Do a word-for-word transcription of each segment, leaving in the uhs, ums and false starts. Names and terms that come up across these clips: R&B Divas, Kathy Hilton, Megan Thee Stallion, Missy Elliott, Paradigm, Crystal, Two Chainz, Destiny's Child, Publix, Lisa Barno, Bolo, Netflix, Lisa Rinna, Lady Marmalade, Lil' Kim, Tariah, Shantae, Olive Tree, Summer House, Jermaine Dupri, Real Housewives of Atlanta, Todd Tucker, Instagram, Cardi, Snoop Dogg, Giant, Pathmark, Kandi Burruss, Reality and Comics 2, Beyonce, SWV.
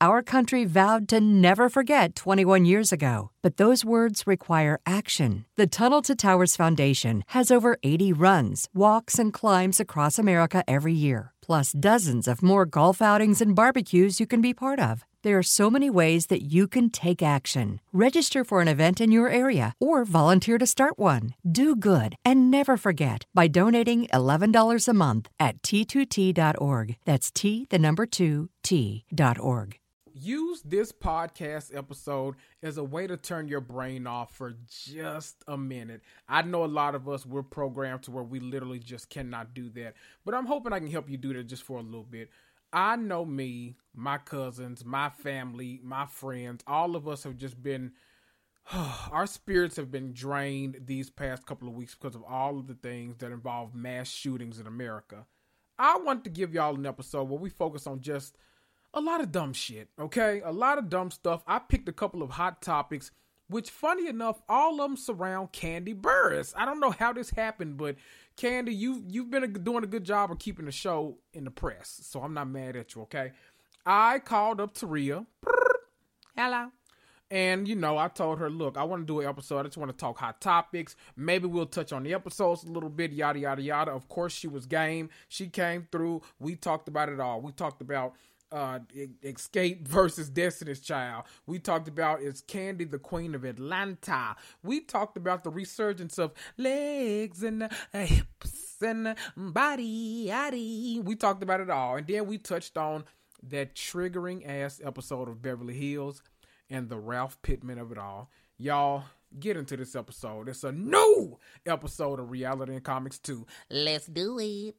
Our country vowed to never forget twenty-one years ago, but those words require action. The Tunnel to Towers Foundation has over eighty runs, walks, and climbs across America every year, plus dozens of more golf outings and barbecues you can be part of. There are so many ways that you can take action. Register for an event in your area or volunteer to start one. Do good and never forget by donating eleven dollars a month at T two T dot org. That's T, the number two, T dot org. Use this podcast episode as a way to turn your brain off for just a minute. I know a lot of us, we're programmed to where we literally just cannot do that, but I'm hoping I can help you do that just for a little bit. I know me, my cousins, my family, my friends, all of us have just been, our spirits have been drained these past couple of weeks because of all of the things that involve mass shootings in America. I want to give y'all an episode where we focus on just a lot of dumb shit, okay? A lot of dumb stuff. I picked a couple of hot topics, which funny enough, all of them surround Kandi Burruss. I don't know how this happened, but Kandi, you, you've been a, doing a good job of keeping the show in the press, so I'm not mad at you, okay? I called up Tariah. Hello. And, you know, I told her, look, I want to do an episode. I just want to talk hot topics. Maybe we'll touch on the episodes a little bit, yada, yada, yada. Of course, she was game. She came through. We talked about it all. We talked about Uh, Xscape versus Destiny's Child. We talked about is Kandi the Queen of Atlanta. We talked about the resurgence of legs and hips and body, body. We talked about it all. And then we touched on that triggering ass episode of Beverly Hills and the Ralph Pittman of it all. Y'all, get into this episode. It's a new episode of Reality and Comics two. Let's do it.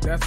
That's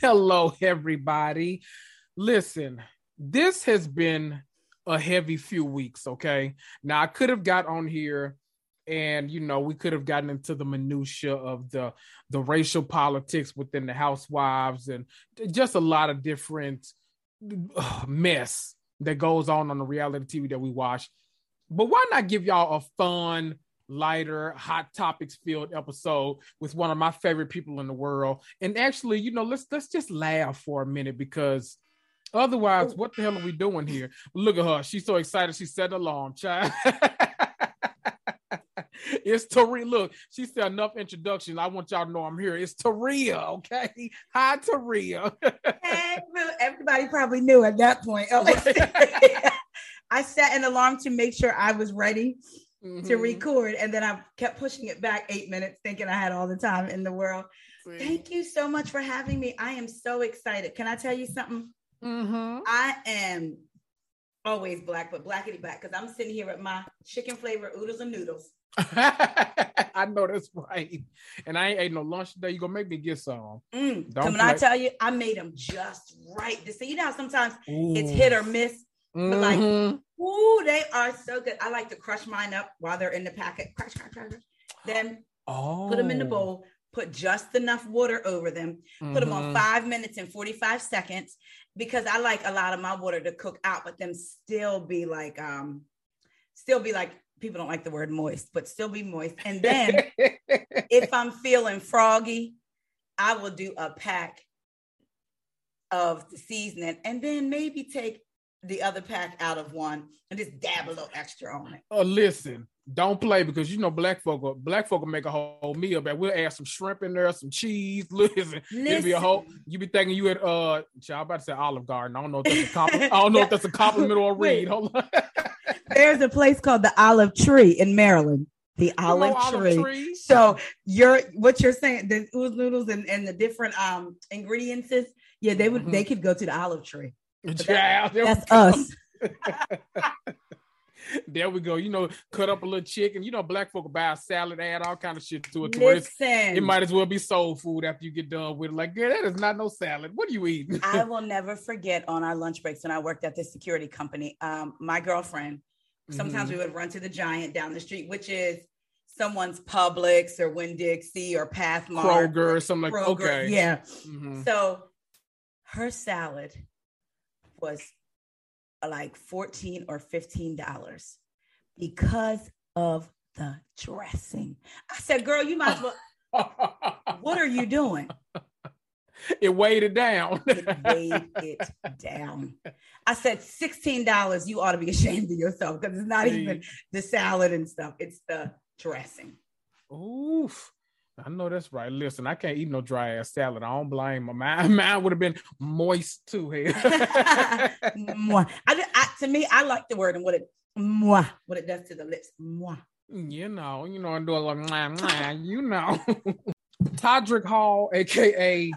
Hello, everybody. Listen, this has been a heavy few weeks, okay? Now, I could have got on here and, you know, we could have gotten into the minutia of the, the racial politics within the housewives and just a lot of different mess that goes on on the reality T V that we watch. But why not give y'all a fun, lighter, hot topics filled episode with one of my favorite people in the world? And actually, you know, let's let's just laugh for a minute, because otherwise, what the hell are we doing here? Look at her. She's so excited. She set an alarm, child. It's Tariah. Look, she said enough introduction. I want y'all to know I'm here. It's Tariah, okay? Hi, Tariah. Hey, everybody probably knew at that point. I set an alarm to make sure I was ready mm-hmm. to record, and then I kept pushing it back eight minutes, thinking I had all the time in the world. Sweet. Thank you so much for having me. I am so excited. Can I tell you something? Mm-hmm. I am always black, but blackity black, because I'm sitting here with my chicken flavored oodles and noodles. I know that's right. And I ain't ate no lunch today. You gonna make me get some. Mm. Don't when I tell you, I made them just right. So you know how sometimes Ooh. It's hit or miss. Mm-hmm. But like, ooh, they are so good. I like to crush mine up while they're in the packet. Crush, crush, crush. Then oh. put them in the bowl. Put just enough water over them. Mm-hmm. Put them on five minutes and forty-five seconds because I like a lot of my water to cook out, but them still be like, um, still be like, people don't like the word moist, but still be moist. And then if I'm feeling froggy, I will do a pack of the seasoning and then maybe take the other pack out of one and just dab a little extra on it. Oh, listen. Don't play because you know black folk. Will, black folk will make a whole meal, but we'll add some shrimp in there, some cheese. Listen, Listen. It'll be a whole. You be thinking you at uh, I'm about to say Olive Garden. I don't know if that's a compliment. I don't know if that's a compliment or a read. Hold on. There's a place called the Olive Tree in Maryland. The Olive, Hello, Tree. Olive Tree. So you're what you're saying. The noodles and, and the different um ingredients. Yeah, they would. Mm-hmm. They could go to the Olive Tree. Child, that, that's us. There we go. You know, cut up a little chicken. You know, black folk buy a salad, add all kind of shit to it. To where it might as well be soul food after you get done with it. Like, girl, that is not no salad. What are you eating? I will never forget on our lunch breaks when I worked at this security company. Um, my girlfriend, sometimes mm-hmm. we would run to the Giant down the street, which is someone's Publix or Winn-Dixie or Pathmark. Kroger or something like okay. Yeah. Mm-hmm. So her salad was like fourteen or fifteen dollars because of the dressing. I said, girl, you might as well, what are you doing? It weighed it down. It weighed it down. I said, sixteen dollars, you ought to be ashamed of yourself because it's not Jeez. Even the salad and stuff. It's the dressing. Oof. I know that's right. Listen, I can't eat no dry ass salad. I don't blame my mind. Mine would have been moist too. Here, I, I, to me, I like the word and what it moi, what it does to the lips. Moi. You know, you know, I do a little mwah, mwah, you know. Todrick Hall, aka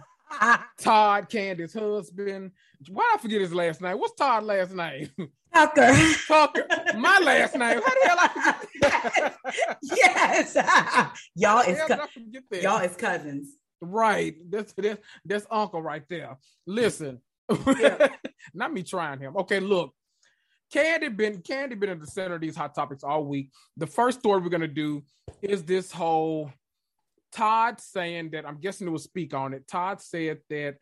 Todd Candy's husband. Why I forget his last name? What's Todd's last name? Tucker. Tucker. My last name. How the hell I forget that? Yes. Y'all is co- y'all is cousins. Right. That's that's that's uncle right there. Listen. Yeah. Not me trying him. Okay, look. Kandi been Kandi been in the center of these hot topics all week. The first story we're gonna do is this whole Todd saying that, I'm guessing it will speak on it. Todd said that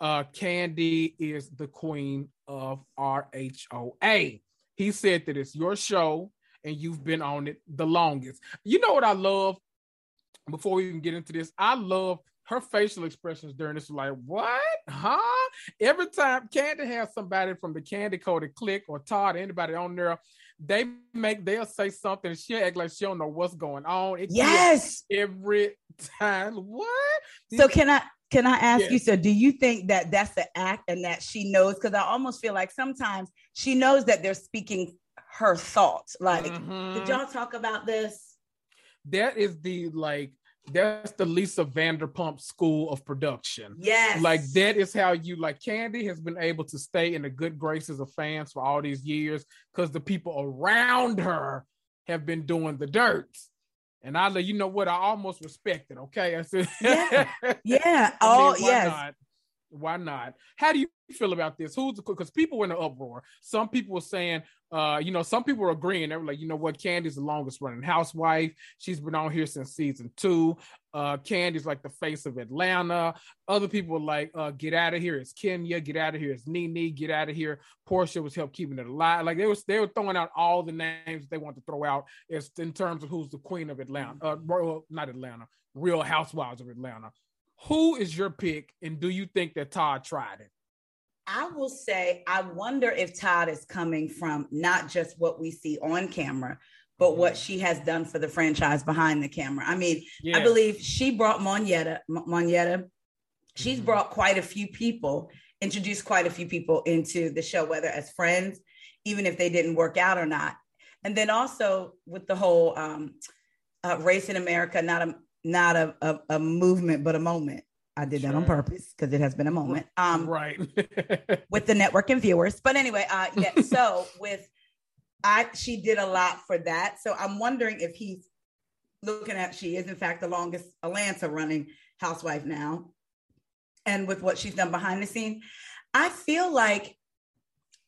uh, Kandi is the queen of R H O A. He said that it's your show and you've been on it the longest. You know what I love? Before we even get into this, I love her facial expressions during this. Like, what? Huh? Every time Kandi has somebody from the Kandi Coated Clique or Todd, anybody on there, they make, they'll say something and she'll act like she don't know what's going on. It yes. Every time. What? So can I, Can I ask yes. you, so do you think that that's the act and that she knows? Because I almost feel like sometimes she knows that they're speaking her thoughts. Like, mm-hmm. did y'all talk about this? That is the, like, that's the Lisa Vanderpump school of production. Yes. Like, that is how you, like, Kandi has been able to stay in the good graces of fans for all these years because the people around her have been doing the dirt. And I let you know what I almost respect it. Okay, I said, yeah, yeah. Oh, I mean, why yes. Not? Why not? How do you feel about this? Who's because people were in an uproar. Some people were saying, uh, you know, some people were agreeing. They were like, you know what, Kandi's the longest running housewife. She's been on here since season two. Uh, Kandi's like the face of Atlanta. Other people were like, uh, get out of here. It's Kenya. Get out of here. It's Nene. Get out of here. Portia was helping keeping it alive. Like they was, they were throwing out all the names they want to throw out as in terms of who's the queen of Atlanta. Uh, well, not Atlanta. Real Housewives of Atlanta. Who is your pick, and do you think that Todd tried it? I will say, I wonder if Todd is coming from not just what we see on camera, but mm-hmm. what she has done for the franchise behind the camera. I mean, yes. I believe she brought Moneta. Moneta, she's mm-hmm. brought quite a few people, introduced quite a few people into the show, whether as friends, even if they didn't work out or not. And then also with the whole um, uh, race in America, not a not a, a, a movement, but a moment. I did sure. that on purpose because it has been a moment. Um, right. With the network and viewers. But anyway, uh, yeah, so with, I she did a lot for that. So I'm wondering if he's looking at, she is in fact the longest Atlanta running housewife now. And with what she's done behind the scene, I feel like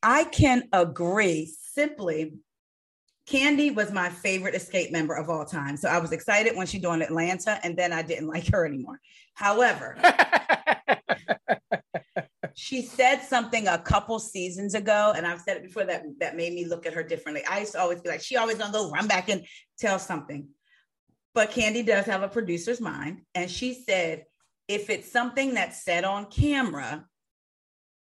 I can agree simply. Kandi was my favorite Xscape member of all time. So I was excited when she joined Atlanta, and then I didn't like her anymore. However, she said something a couple seasons ago, and I've said it before, that, that made me look at her differently. I used to always be like, she always gonna go run back and tell something. But Kandi does have a producer's mind. And she said, if it's something that's said on camera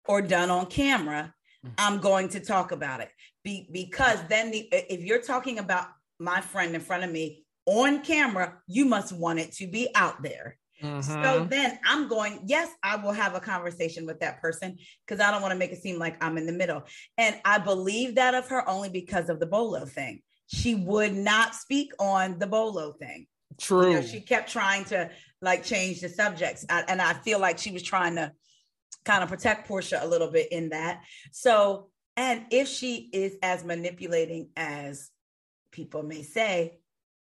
or done on camera, I'm going to talk about it. Be- because then the, if you're talking about my friend in front of me on camera, you must want it to be out there. Uh-huh. So then I'm going, yes, I will have a conversation with that person because I don't want to make it seem like I'm in the middle. And I believe that of her only because of the Bolo thing. She would not speak on the Bolo thing. True. You know, she kept trying to like change the subjects. I, and I feel like she was trying to kind of protect Portia a little bit in that. So, and if she is as manipulating as people may say,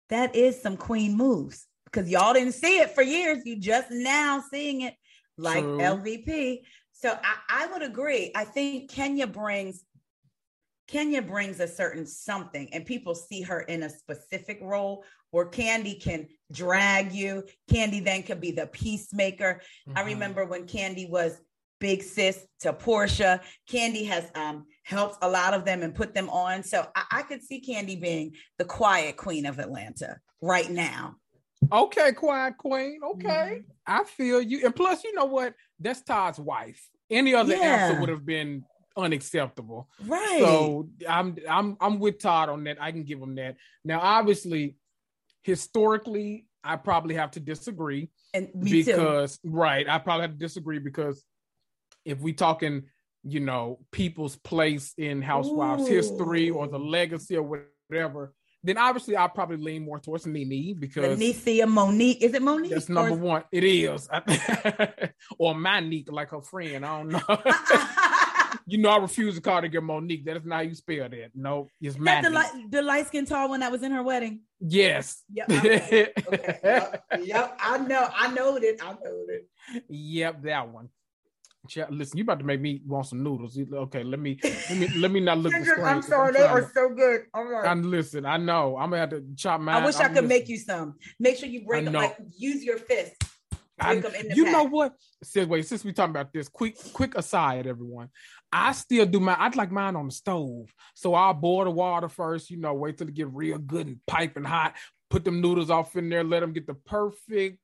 that is some queen moves because y'all didn't see it for years. You just now seeing it like True. L V P. So I, I would agree. I think Kenya brings, Kenya brings a certain something, and people see her in a specific role where Kandi can drag you. Kandi then could be the peacemaker. Mm-hmm. I remember when Kandi was big sis to Portia. Kandi has um, helped a lot of them and put them on. So I, I could see Kandi being the quiet queen of Atlanta right now. Okay, quiet queen. Okay. Mm-hmm. I feel you. And plus, you know what? That's Todd's wife. Any other yeah. answer would have been unacceptable. Right. So I'm I'm I'm with Todd on that. I can give him that. Now, obviously, historically, I probably have to disagree. And me because too. Right, I probably have to disagree because if we talking, you know, people's place in Housewives Ooh. History or the legacy or whatever, then obviously I'll probably lean more towards Nene because Nene Monique. Is it Monique? That's number or- one. It is. Or Monique, like her friend. I don't know. You know, I refuse to call her Monique. That is not how you spell that. No, it's Monique. The, the light skinned tall one that was in her wedding. Yes. Yep. Okay. Okay. Yep. Yep. I know. I know it. I know it. Yep, that one. Listen, you about to make me want some noodles. Okay, let me let me let me not look. Kendrick, I'm sorry, I'm they are to, so good. All right. And listen, I know I'm gonna have to chop mine. I wish I'm I could listening. Make you some. Make sure you break them. Like use your fist. I, them in the you pack. Know what? Since wait, since we talking about this, quick quick aside, everyone. I still do my. I'd like mine on the stove, so I'll boil the water first. You know, wait till it get real good and piping hot. Put them noodles off in there. Let them get the perfect.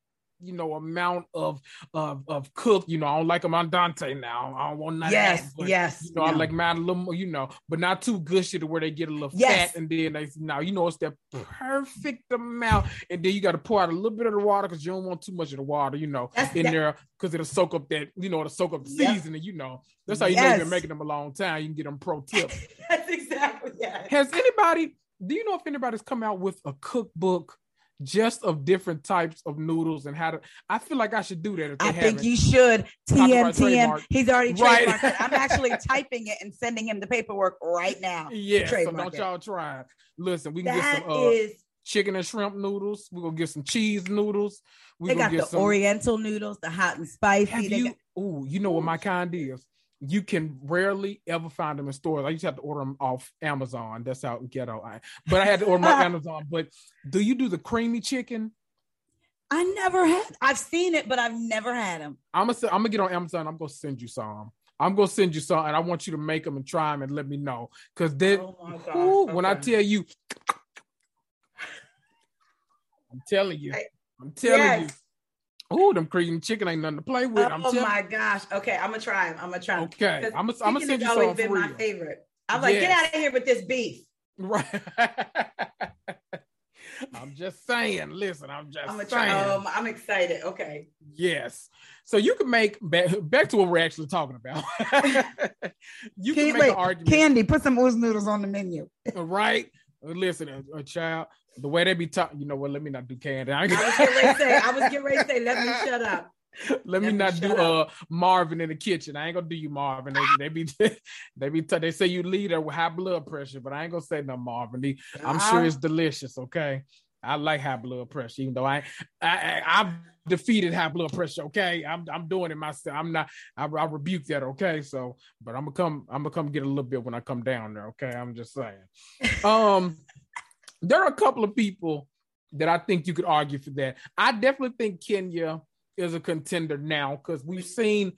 You know, amount of of of cook. You know, I don't like them andante now. I don't want none yes, of that. But, yes, you know, no. I like mine a little more, you know, but not too gushy to where they get a little yes. fat and then they now you know it's that perfect amount. And then you got to pour out a little bit of the water because you don't want too much of the water, you know, that's, in that- there because it'll soak up that, you know, it'll soak up the yep. seasoning, you know. That's how you yes. know you've been making them a long time. You can get them pro tip. That's exactly yes. Has anybody, do you know if anybody's come out with a cookbook just of different types of noodles and how to, I feel like I should do that. If they I haven't. Think you should. T M, T M. He's already trademarked it. I'm actually typing it and sending him the paperwork right now. Yeah, so don't y'all try it. Listen, we can that get some uh, is... chicken and shrimp noodles. We're going to get some cheese noodles. We they got get the some... oriental noodles, the hot and spicy. You... Got... Ooh, you know what my kind is. You can rarely ever find them in stores. I used to have to order them off Amazon. That's how ghetto I am. But I had to order them off Amazon. But do you do the creamy chicken? I never had. I've seen it, but I've never had them. I'm gonna I'm gonna get on Amazon. I'm gonna send you some. I'm gonna send you some, and I want you to make them and try them and let me know. Cause then, oh my gosh, ooh, okay. When I tell you, I'm telling you, I'm telling yes. you. Oh, them cream chicken ain't nothing to play with. I'm oh my gosh. Okay, I'm gonna try them. I'm gonna try them. Okay, I'm gonna I'm gonna send you some. It's always been my favorite. I'm like, yes. Get out of here with this beef. Right. I'm just saying. Listen, I'm just. I'm gonna saying. Try. Um, I'm excited. Okay. Yes. So you can make back, back to what we're actually talking about. You can, can make wait, an argument. Kandi, put some ooze noodles on the menu. Right. Listen, a, a child. The way they be talking, you know what? Let me not do Kandi. I was getting ready to say, I was getting ready to say, let me shut up. Let me Never not do uh, Marvin in the kitchen. I ain't gonna do you, Marvin. They, they be they be t- they say you leader with high blood pressure, but I ain't gonna say no, Marvin. I'm sure it's delicious. Okay, I like high blood pressure, even though I I I've defeated high blood pressure. Okay, I'm I'm doing it myself. I'm not. I, I rebuke that. Okay, so but I'm gonna come. I'm gonna come get a little bit when I come down there. Okay, I'm just saying. Um, there are a couple of people that I think you could argue for that. I definitely think Kenya is a contender now because we've seen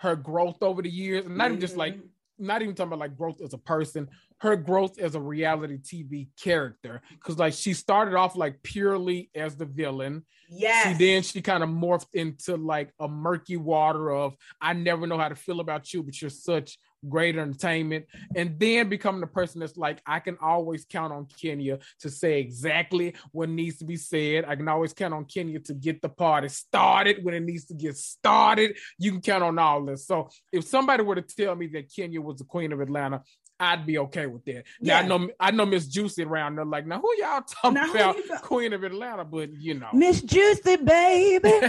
her growth over the years, and not even just like, not even talking about like growth as a person, her growth as a reality T V character. Because like she started off like purely as the villain. Yeah. She then she kind of morphed into like a murky water of I never know how to feel about you, but you're such great entertainment, and then becoming the person that's like, I can always count on Kenya to say exactly what needs to be said. I can always count on Kenya to get the party started when it needs to get started. You can count on all this. So if somebody were to tell me that Kenya was the queen of Atlanta, I'd be okay with that. Yeah. Now I know I know Miss Juicy around there like, now who y'all talking now, about queen of Atlanta, but you know. Miss Juicy, baby.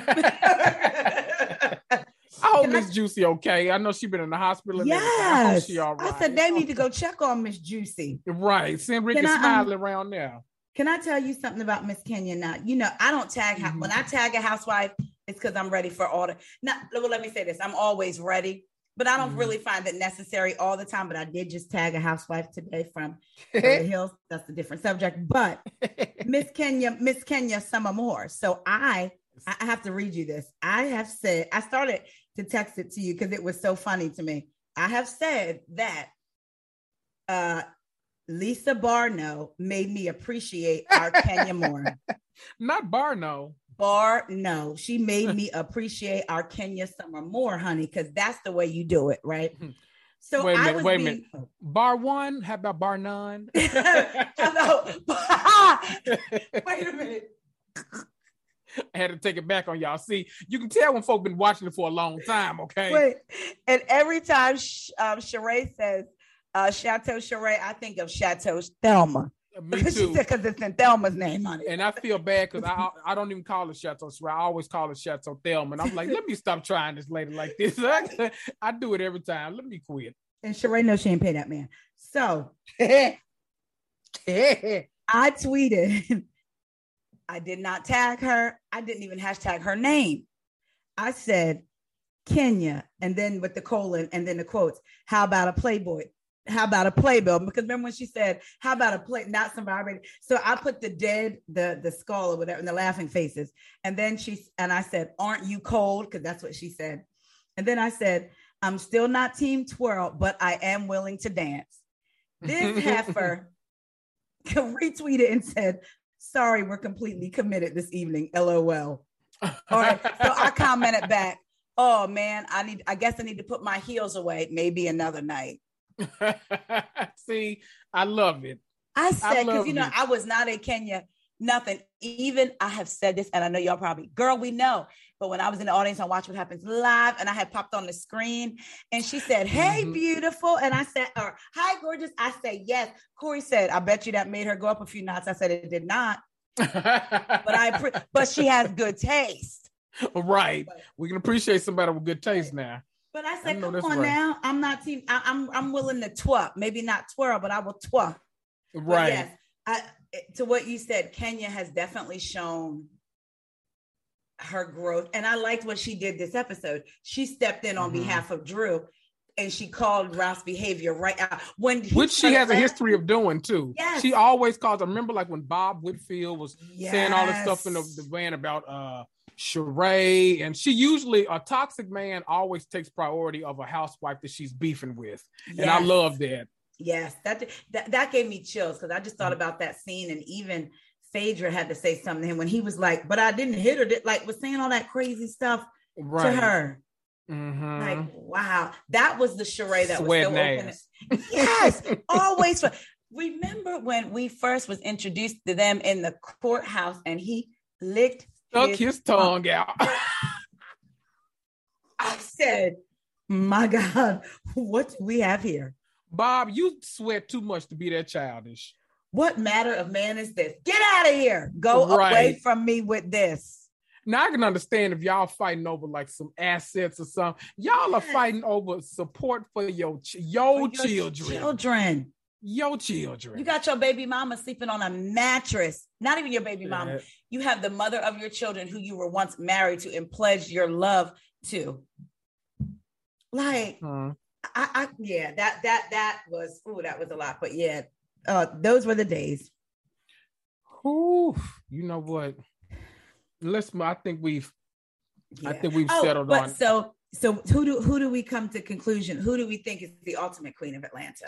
I hope Miss Juicy okay. I know she's been in the hospital. Yes. I hope she all right. I said they need to go check on Miss Juicy. Right. Send Ricky smiling um, around now. Can I tell you something about Miss Kenya now? You know, I don't tag. Mm-hmm. When I tag a housewife, it's because I'm ready for all the... Now, well, let me say this. I'm always ready, but I don't mm-hmm. really find it necessary all the time. But I did just tag a housewife today from Beverly Hills. That's a different subject. But Miss Kenya, Miss Kenya, Summer Moore. So I... I have to read you this. I have said, I started to text it to you because it was so funny to me. I have said that uh, Lisa Barno made me appreciate our Kenya more. Not Barno. Barno. She made me appreciate our Kenya Summer more, honey, because that's the way you do it, right? So wait a minute, I was wait a minute. Being... Bar one? How about bar none? Wait a minute. I had to take it back on y'all. See, you can tell when folk been watching it for a long time, okay? Wait. And every time um, Sheree says uh, Chateau Sheree, I think of Chateau Thelma. Me too. Because it's in Thelma's name on it. And I feel bad because I I don't even call it Chateau Sheree. I always call it Chateau Thelma. And I'm like, let me stop trying this lady like this. I do it every time. Let me quit. And Sheree knows she ain't pay that man. So I tweeted... I did not tag her. I didn't even hashtag her name. I said, Kenya, and then with the colon, and then the quotes, how about a Playboy? How about a playbill? Because remember when she said, how about a play, not somebody. So I put the dead, the the skull or whatever, and the laughing faces. And then she, and I said, aren't you cold? Because that's what she said. And then I said, I'm still not team twirl, but I am willing to dance. This heifer retweeted and said, sorry, we're completely committed this evening. L O L. All right. So I commented back, oh man, I need, I guess I need to put my heels away. Maybe another night. See, I love it. I said, because you know, it. I was not a Kenya, nothing. Even I have said this, and I know y'all probably, girl, we know. But when I was in the audience, I watched What Happens Live, and I had popped on the screen, and she said, hey, mm-hmm. beautiful. And I said, or, hi, gorgeous. I said, yes. Corey said, I bet you that made her go up a few knots. I said, it did not. but I, pre- but she has good taste. Right. But, we can appreciate somebody with good taste now. But I said, I come on right. now. I'm not team. I, I'm, I'm willing to twirl. Maybe not twirl, but I will twirl. Right. Yes, I, to what you said, Kenya has definitely shown her growth, and I liked what she did this episode. She stepped in on mm-hmm. behalf of Drew, and she called Ralph's behavior right out when he which she has a history of doing too. Yes. She always calls. I remember like when Bob Whitfield was yes. saying all this stuff in the, the van about uh Sheree, and she usually a toxic man always takes priority of a housewife that she's beefing with, yes. and I love that. Yes, that that, that gave me chills because I just thought about that scene, and even Phaedra had to say something to him when he was like, but I didn't hit her. Like, was saying all that crazy stuff right. to her. Mm-hmm. Like, wow. That was the charade that Sweat was so open. Yes, always. Remember when we first was introduced to them in the courthouse and he licked Stuck his, his tongue, tongue out. I said, my God, what do we have here? Bob, you sweat too much to be that childish. What matter of man is this? Get out of here. Go right. away from me with this. Now I can understand if y'all fighting over like some assets or something. Y'all are fighting over support for your ch- your, for your children. children. Your children. You got your baby mama sleeping on a mattress. Not even your baby yeah. mama. You have the mother of your children who you were once married to and pledged your love to. Like, uh-huh. I, I yeah, that that that was ooh, that was a lot. But yeah, uh, those were the days. Ooh, you know what? Let's. I think we've. Yeah. I think we've oh, settled but on. So, so who do who do we come to conclusion? Who do we think is the ultimate queen of Atlanta?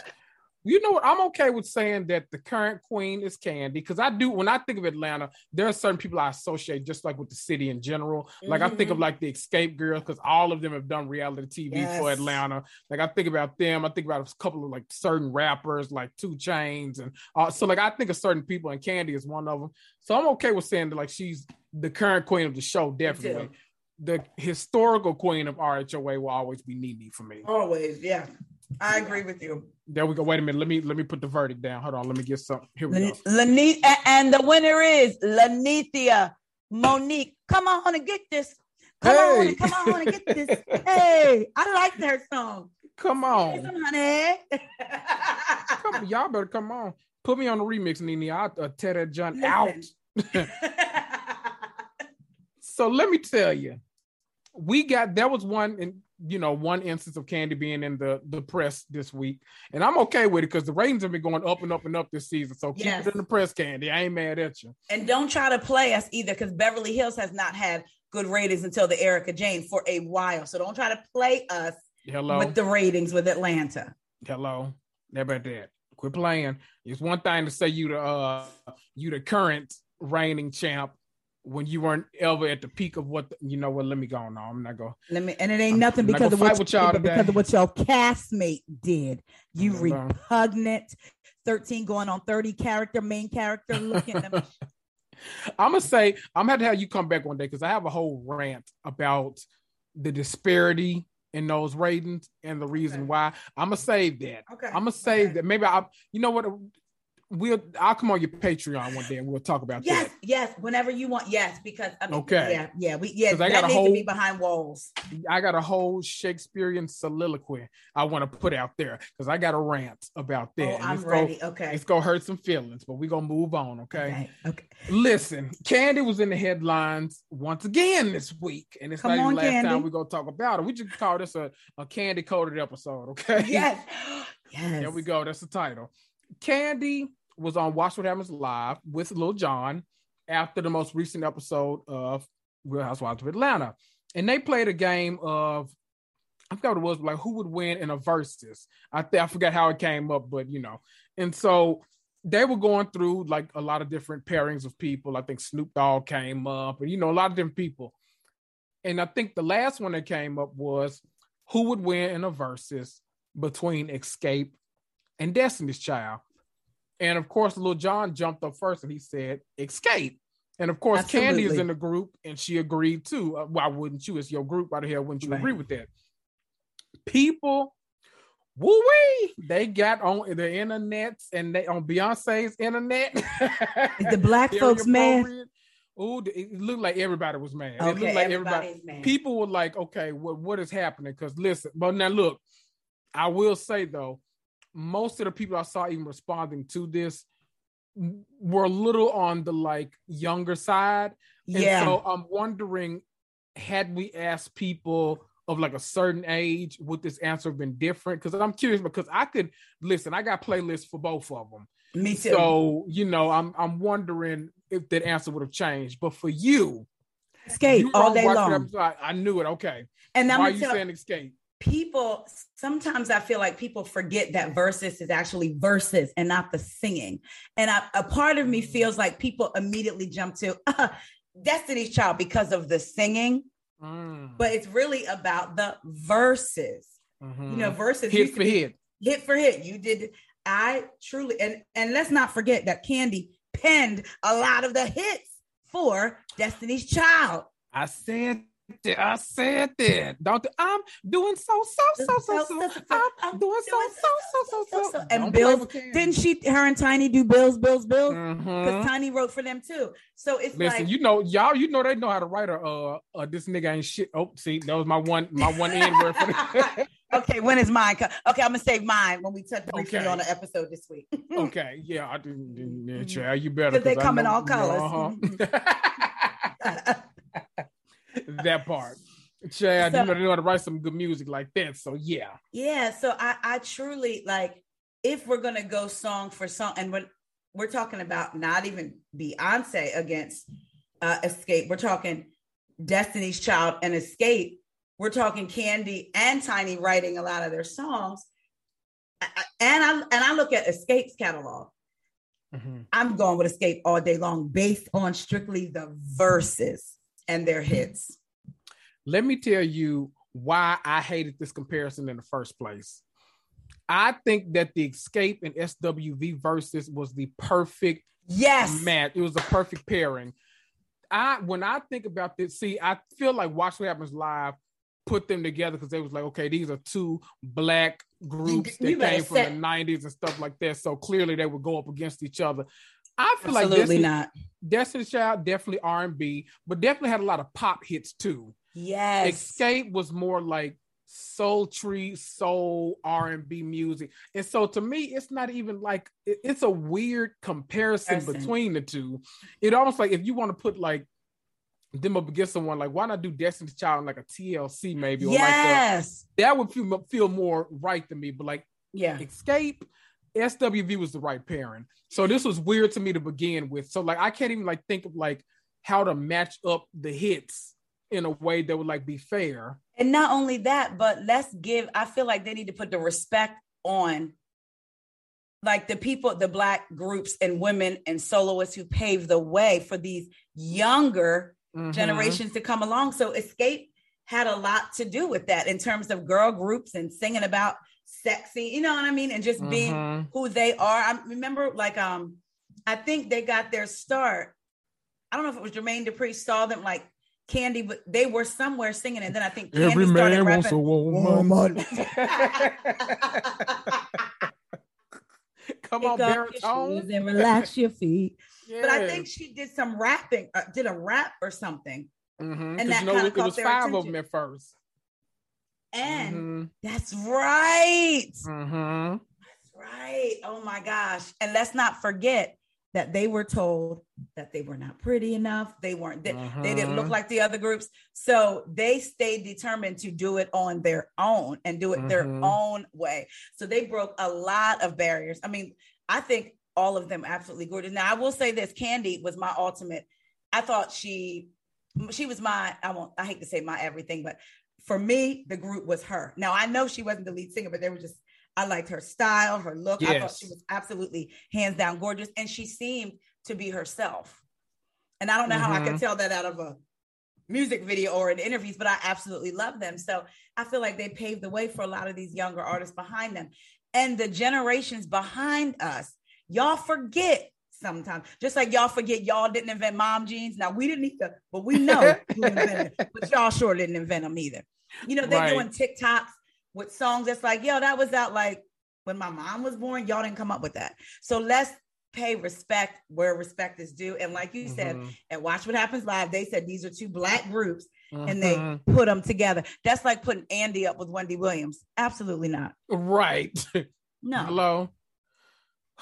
You know what? I'm okay with saying that the current queen is Kandi, because I do, when I think of Atlanta, there are certain people I associate just like with the city in general. Mm-hmm. Like I think of like the Xscape girls, because all of them have done reality T V yes. for Atlanta. Like I think about them. I think about a couple of like certain rappers, like two Chainz. And uh, so like, I think of certain people and Kandi is one of them. So I'm okay with saying that like, she's the current queen of the show. Definitely. The historical queen of R H O A will always be Nene for me. Always. Yeah. I agree with you. There we go. Wait a minute. Let me let me put the verdict down. Hold on. Let me get some. Here we go. Lani- and the winner is Lanithia Monique. Come on and get this. Come hey. on. Come on and get this. Hey, I liked her song. Come on. Hey, come on. Y'all better come on. Put me on the remix, Nene. I'll uh, tear that John Listen. out. So let me tell you, we got, there was one in, you know, one instance of Kandi being in the, the press this week. And I'm okay with it because the ratings have been going up and up and up this season. So keep yes. it in the press, Kandi. I ain't mad at you. And don't try to play us either, because Beverly Hills has not had good ratings until the Erica Jane for a while. So don't try to play us Hello. with the ratings with Atlanta. Hello. Never that. Quit playing. It's one thing to say you the uh you the current reigning champ when you weren't ever at the peak of what the, you know what let me go on now. I'm not gonna let me and it ain't nothing because of, what you, because of what your castmate did. You Hello. repugnant thirteen going on thirty character main character looking at them. I'm gonna say I'm gonna have to have you come back one day because I have a whole rant about the disparity in those ratings and the reason okay. why. I'm gonna save that. Okay. I'm gonna save okay. that. Maybe I you know what We'll. I'll come on your Patreon one day and we'll talk about yes, that. Yes, yes, whenever you want. Yes, because I mean, okay, yeah, yeah, we yeah. That I got needs a whole, to be behind walls. I got a whole Shakespearean soliloquy I want to put out there because I got a rant about that. Oh, I'm it's ready. Go, okay, it's gonna hurt some feelings, but we're gonna move on. Okay? okay, okay. Listen, Kandi was in the headlines once again this week, and it's come not even on, last Kandi. time we're gonna talk about it. We just call this a, a Kandi coded episode. Okay. Yes. Yes. There we go. That's the title. Kandi was on Watch What Happens Live with Lil Jon after the most recent episode of Real Housewives of Atlanta. And they played a game of, I forgot what it was, but like who would win in a versus. I th- I forgot how it came up, but you know. And so they were going through like a lot of different pairings of people. I think Snoop Dogg came up, and you know, a lot of different people. And I think the last one that came up was who would win in a versus between Xscape and Destiny's Child. And of course, Lil Jon jumped up first and he said, Xscape. And of course, Absolutely. Kandi is in the group and she agreed too. Uh, why wouldn't you? It's your group. Why the hell wouldn't you Man. agree with that? People, woo-wee, they got on the internets and they on Beyonce's internet. The black folks mad. Ooh, it looked like everybody was mad. Okay, it looked like everybody. Mad. People were like, okay, what, what is happening? Because listen, but now look, I will say though, most of the people I saw even responding to this were a little on the like younger side. And yeah. So I'm wondering, had we asked people of like a certain age, would this answer have been different? Because I'm curious because I could listen, I got playlists for both of them. Me too. So, you know, I'm I'm wondering if that answer would have changed. But for you, Xscape all day long. I, I knew it. Okay. And why are you tell- saying Xscape? People, sometimes I feel like people forget that versus is actually verses and not the singing. And I, a part of me feels like people immediately jump to uh, Destiny's Child because of the singing, mm. but it's really about the verses. Mm-hmm. You know, verses hit for hit, hit for hit. You did. I truly, and and let's not forget that Kandi penned a lot of the hits for Destiny's Child. I said I said that. Don't I'm doing so so so so so. I'm doing so so so so so. And Bills, didn't she? Her and Tiny do Bills, Bills, Bills. Because Tiny wrote for them too. So it's listen, like, you know, y'all, you know, they know how to write a uh, uh this nigga ain't shit. Oh, see, that was my one, my one end word for that. Okay, when is mine? Okay, I'm gonna save mine when we touch briefly okay. on the episode this week. Okay, yeah, I didn't. Child, you better because they come in all colors. That part, Chad, so, you know, they know how to write some good music like that. So yeah, yeah. So I, I truly like if we're gonna go song for song, and when we're talking about not even Beyonce against uh, Xscape, we're talking Destiny's Child and Xscape. We're talking Kandi and Tiny writing a lot of their songs, I, I, and I and I look at Xscape's catalog. Mm-hmm. I'm going with Xscape all day long, based on strictly the verses and their hits. Let me tell you why I hated this comparison in the first place. I think that the Xscape and S W V versus was the perfect yes match. It was the perfect pairing. I when I think about this, see, I feel like Watch What Happens Live put them together because they was like, okay, these are two black groups that came from the nineties and stuff like that. So clearly they would go up against each other. I feel Absolutely like Destiny, not. Destiny's Child definitely R and B, but definitely had a lot of pop hits too. Yes. Xscape was more like sultry, soul, R and B music. And so to me, it's not even like, it's a weird comparison Person. between the two. It almost like if you want to put like them up against someone, like why not do Destiny's Child like a T L C maybe? Or yes. Like a, that would feel, feel more right to me, but like yeah, Xscape, S W V was the right pairing. So this was weird to me to begin with. So like I can't even like think of like how to match up the hits in a way that would like be fair. And not only that, but let's give, I feel like they need to put the respect on like the people, the black groups and women and soloists who paved the way for these younger mm-hmm. generations to come along. So Xscape had a lot to do with that in terms of girl groups and singing about sexy, you know what I mean, and just being mm-hmm. who they are. I remember, like, um, I think they got their start. I don't know if it was Jermaine Dupri saw them like Kandi, but they were somewhere singing, and then I think Kandi every man wants a woman. Come on, baritone, and relax your feet. Yeah. But I think she did some rapping, uh, did a rap or something, mm-hmm. and that you know, kind of caught their attention. It was five of them at first. And mm-hmm. that's right. Mm-hmm. That's right. Oh my gosh. And let's not forget that they were told that they were not pretty enough. They weren't, they, mm-hmm. they didn't look like the other groups. So they stayed determined to do it on their own and do it mm-hmm. their own way. So they broke a lot of barriers. I mean, I think all of them absolutely gorgeous. Now I will say this, Kandi was my ultimate. I thought she, she was my, I won't, I hate to say my everything, but for me, the group was her. Now, I know she wasn't the lead singer, but they were just, I liked her style, her look. Yes. I thought she was absolutely hands down gorgeous. And she seemed to be herself. And I don't know mm-hmm. how I could tell that out of a music video or in interviews, but I absolutely love them. So I feel like they paved the way for a lot of these younger artists behind them. And the generations behind us, y'all forget sometimes, just like y'all forget y'all didn't invent mom jeans. Now we didn't either, but we know who invented it, but y'all sure didn't invent them either. You know, they're right. doing TikToks with songs that's like, yo, that was out like when my mom was born, y'all didn't come up with that. So let's pay respect where respect is due. And like you mm-hmm. said, at Watch What Happens Live, they said these are two black groups mm-hmm. and they put them together. That's like putting Andy up with Wendy Williams. Absolutely not. Right. No. Hello.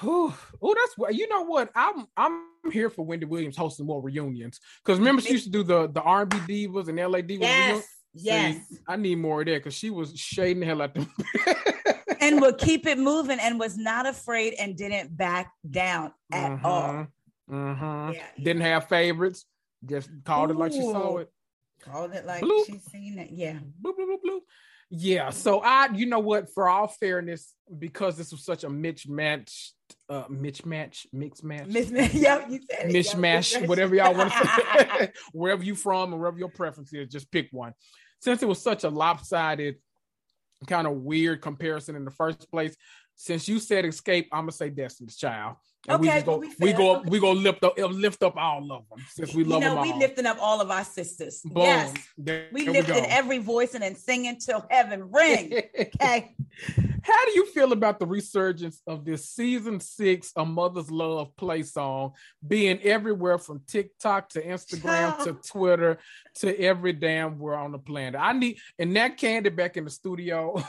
Oh, that's what you know. What I'm, I'm here for Wendy Williams hosting more reunions because remember she used to do the the R and B divas and L A divas. Yes, reunions. Yes. See, I need more of that because she was shading the hell out of them. And would keep it moving and was not afraid and didn't back down at mm-hmm. all. Mm-hmm. Yeah. Didn't have favorites. Just called Ooh. It like she saw it. Called it like bloop. She seen it. Yeah. Bloop, bloop, bloop, bloop. Yeah, so I, you know what, for all fairness, because this was such a mismatched, uh, mismatch, mixed match, mismatch, yeah, you said it, mishmash, yo, whatever y'all want to say, wherever you from, or wherever your preference is, just pick one. Since it was such a lopsided, kind of weird comparison in the first place, since you said Xscape, I'm gonna say Destiny's Child. And okay, we just go, we, we go, okay. we go lift up, lift up all of them since we love you know, them. We all. lifting up all of our sisters. Boom. Yes, there, we there lifting we every voice and then singing till heaven ring. Okay. How do you feel about the resurgence of this season six, A Mother's Love play song being everywhere from TikTok to Instagram oh. to Twitter to every damn where on the planet? I need and that Kandi back in the studio.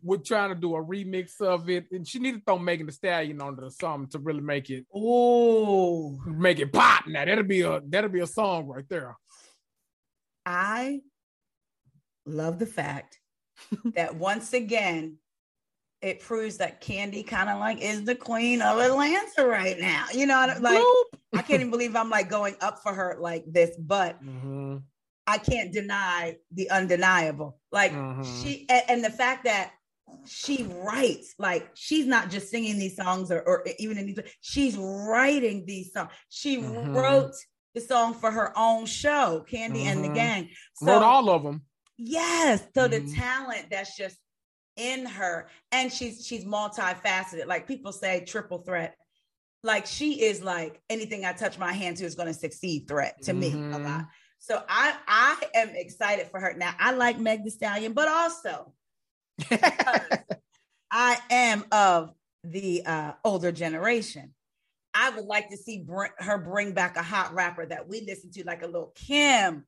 We're trying to do a remix of it, and she needed to throw Megan Thee Stallion onto something to really make it oh make it pop. Now that'll be a that'll be a song right there. I love the fact that once again it proves that Kandi kind of like is the queen of Atlanta right now. You know, like I can't even believe I'm like going up for her like this, but. Mm-hmm. I can't deny the undeniable. Like mm-hmm. she, and, and the fact that she writes, like she's not just singing these songs or, or even in these, she's writing these songs. She mm-hmm. wrote the song for her own show, Kandi mm-hmm. and the Gang. So, wrote all of them. Yes. So mm-hmm. the talent that's just in her, and she's, she's multifaceted. Like people say triple threat. Like she is like anything I touch my hand to is going to succeed threat to mm-hmm. me a lot. So I, I am excited for her. Now, I like Meg Thee Stallion, but also I am of the uh, older generation. I would like to see br- her bring back a hot rapper that we listen to, like a Lil' Kim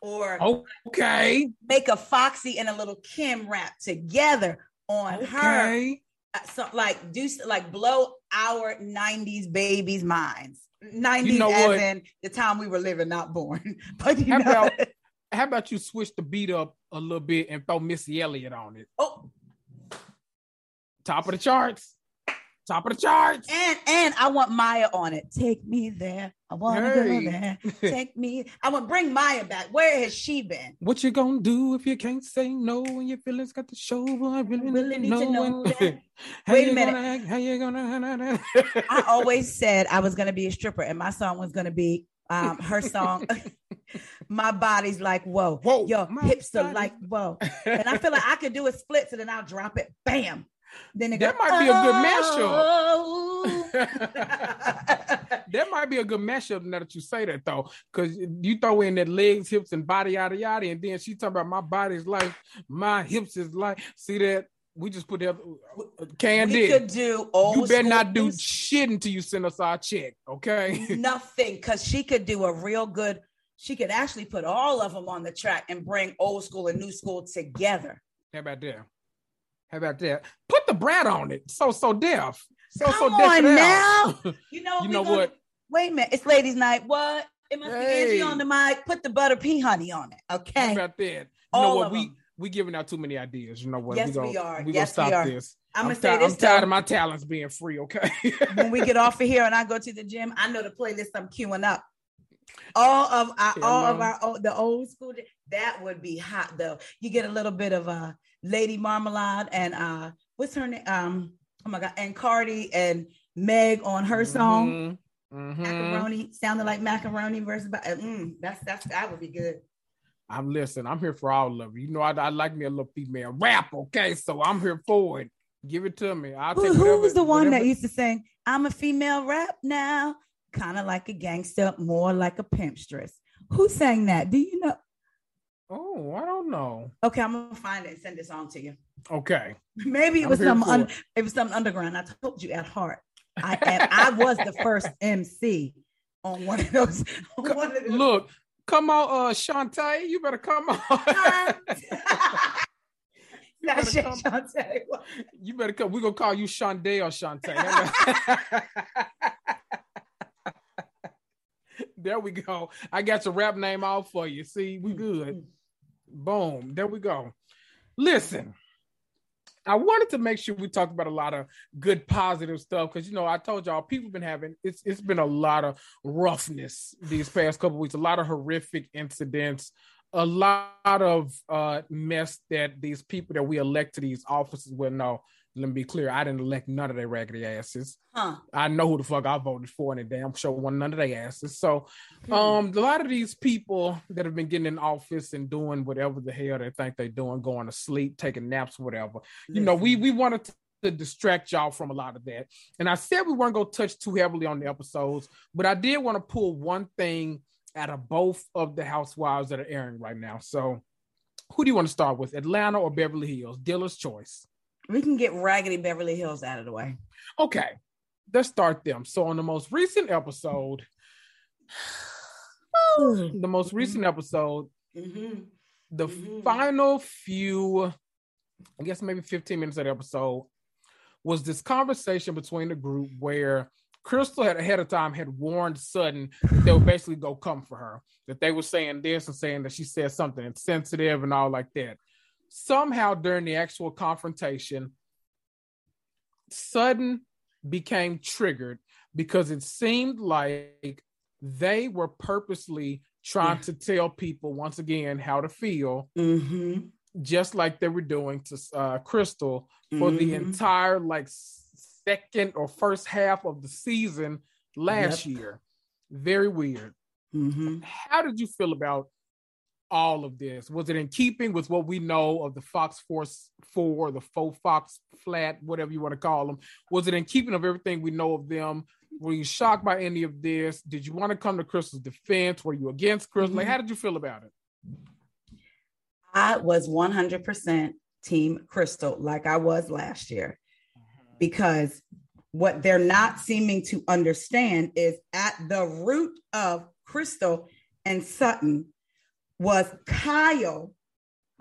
or okay. make a Foxy and a Lil' Kim rap together on okay. her. So like do like blow our nineties babies' minds. nineties you know as what? In the time we were living, not born. But you how, know. About, how about you switch the beat up a little bit and throw Missy Elliott on it? Oh, top of the charts, top of the charts. And and I want Maya on it. Take me there. I want to hey. go there. Take me. I want bring Maya back. Where has she been? What you gonna do if you can't say no when your feelings got to show? I really, really need know to know that. How Wait a minute. Gonna, how you gonna? I always said I was gonna be a stripper, and my song was gonna be um, her song. My body's like whoa, whoa your hips body. Are like whoa, and I feel like I could do a split, so then I'll drop it, bam. Then it that goes, might be oh. a good mashup. That might be a good mashup now that you say that though, because you throw in that legs, hips, and body, yada yada, and then she talking about my body's like my hips is like. See that. We just put that Kandi. We could do old you better not do shit until you send us our check, okay? Nothing, because she could do a real good. She could actually put all of them on the track and bring old school and new school together. How about that? How about that? Put the brat on it. So so deaf. So Come so deaf now. You know, you know gonna, what? Wait a minute. It's ladies' night. What? It must hey. be Angie on the mic. Put the butter pea honey on it. Okay. How about that? You all know what of we. Them. We giving out too many ideas, you know what? Yes, we, gonna, we are. We yes, gonna stop we this. I'm, I'm, ta- this I'm tired of my talents being free. Okay. When we get off of here and I go to the gym, I know the playlist I'm queuing up. All of our, yeah, all of our old, the old school. That would be hot though. You get a little bit of a uh, Lady Marmalade and uh, what's her name? Um, oh my God, and Cardi and Meg on her song. Mm-hmm. Macaroni sounded like macaroni versus. Mm, that's that's that would be good. I'm listening. I'm here for all of you. You know, I, I like me a little female rap, okay? So I'm here for it. Give it to me. I'll Who, take whatever, who was the one whatever. that used to sing, I'm a female rap now, kind of like a gangster, more like a pimpstress? Who sang that? Do you know? Oh, I don't know. Okay, I'm gonna find it and send this on to you. Okay. Maybe it was some un- it. it was some underground. I told you at heart. I am, I was the first M C on one of those. On one of those. Look. Come on, uh, Shantae, you better come on. you, better come. Shantae. you better come. We're going to call you Shantae or Shantae. There we go. I got your rap name all for you. See, we good. Boom. There we go. Listen. I wanted to make sure we talked about a lot of good, positive stuff because, you know, I told y'all people have been having, it's it's been a lot of roughness these past couple weeks, a lot of horrific incidents, a lot of uh, mess that these people that we elect to these offices will know. Let me be clear, I didn't elect none of their raggedy asses. Huh. I know who the fuck I voted for, and damn sure one none of their asses. So um, a lot of these people that have been getting in office and doing whatever the hell they think they're doing, going to sleep, taking naps, whatever. You know, we we want to to distract y'all from a lot of that. And I said we weren't going to touch too heavily on the episodes, but I did want to pull one thing out of both of the housewives that are airing right now. So who do you want to start with, Atlanta or Beverly Hills? Dealer's choice. We can get raggedy Beverly Hills out of the way. Okay, let's start them. So on the most recent episode, oh, the most recent episode, mm-hmm. the mm-hmm. final few, I guess maybe fifteen minutes of the episode, was this conversation between the group where Crystal had ahead of time had warned Sutton that they would basically go come for her, that they were saying this and saying that she said something insensitive and all like that. Somehow during the actual confrontation, Sutton became triggered because it seemed like they were purposely trying yeah. to tell people once again how to feel, mm-hmm. just like they were doing to uh, Crystal for mm-hmm. the entire like second or first half of the season last yep. year. Very weird. Mm-hmm. How did you feel about all of this? Was it in keeping with what we know of the Fox Force Four, the faux Fox Flat, whatever you want to call them? Was it in keeping of everything we know of them? Were you shocked by any of this? Did you want to come to Crystal's defense? Were you against Crystal? Mm-hmm. Like, how did you feel about it? I was one hundred percent team Crystal, like I was last year, because what they're not seeming to understand is at the root of Crystal and Sutton was Kyle.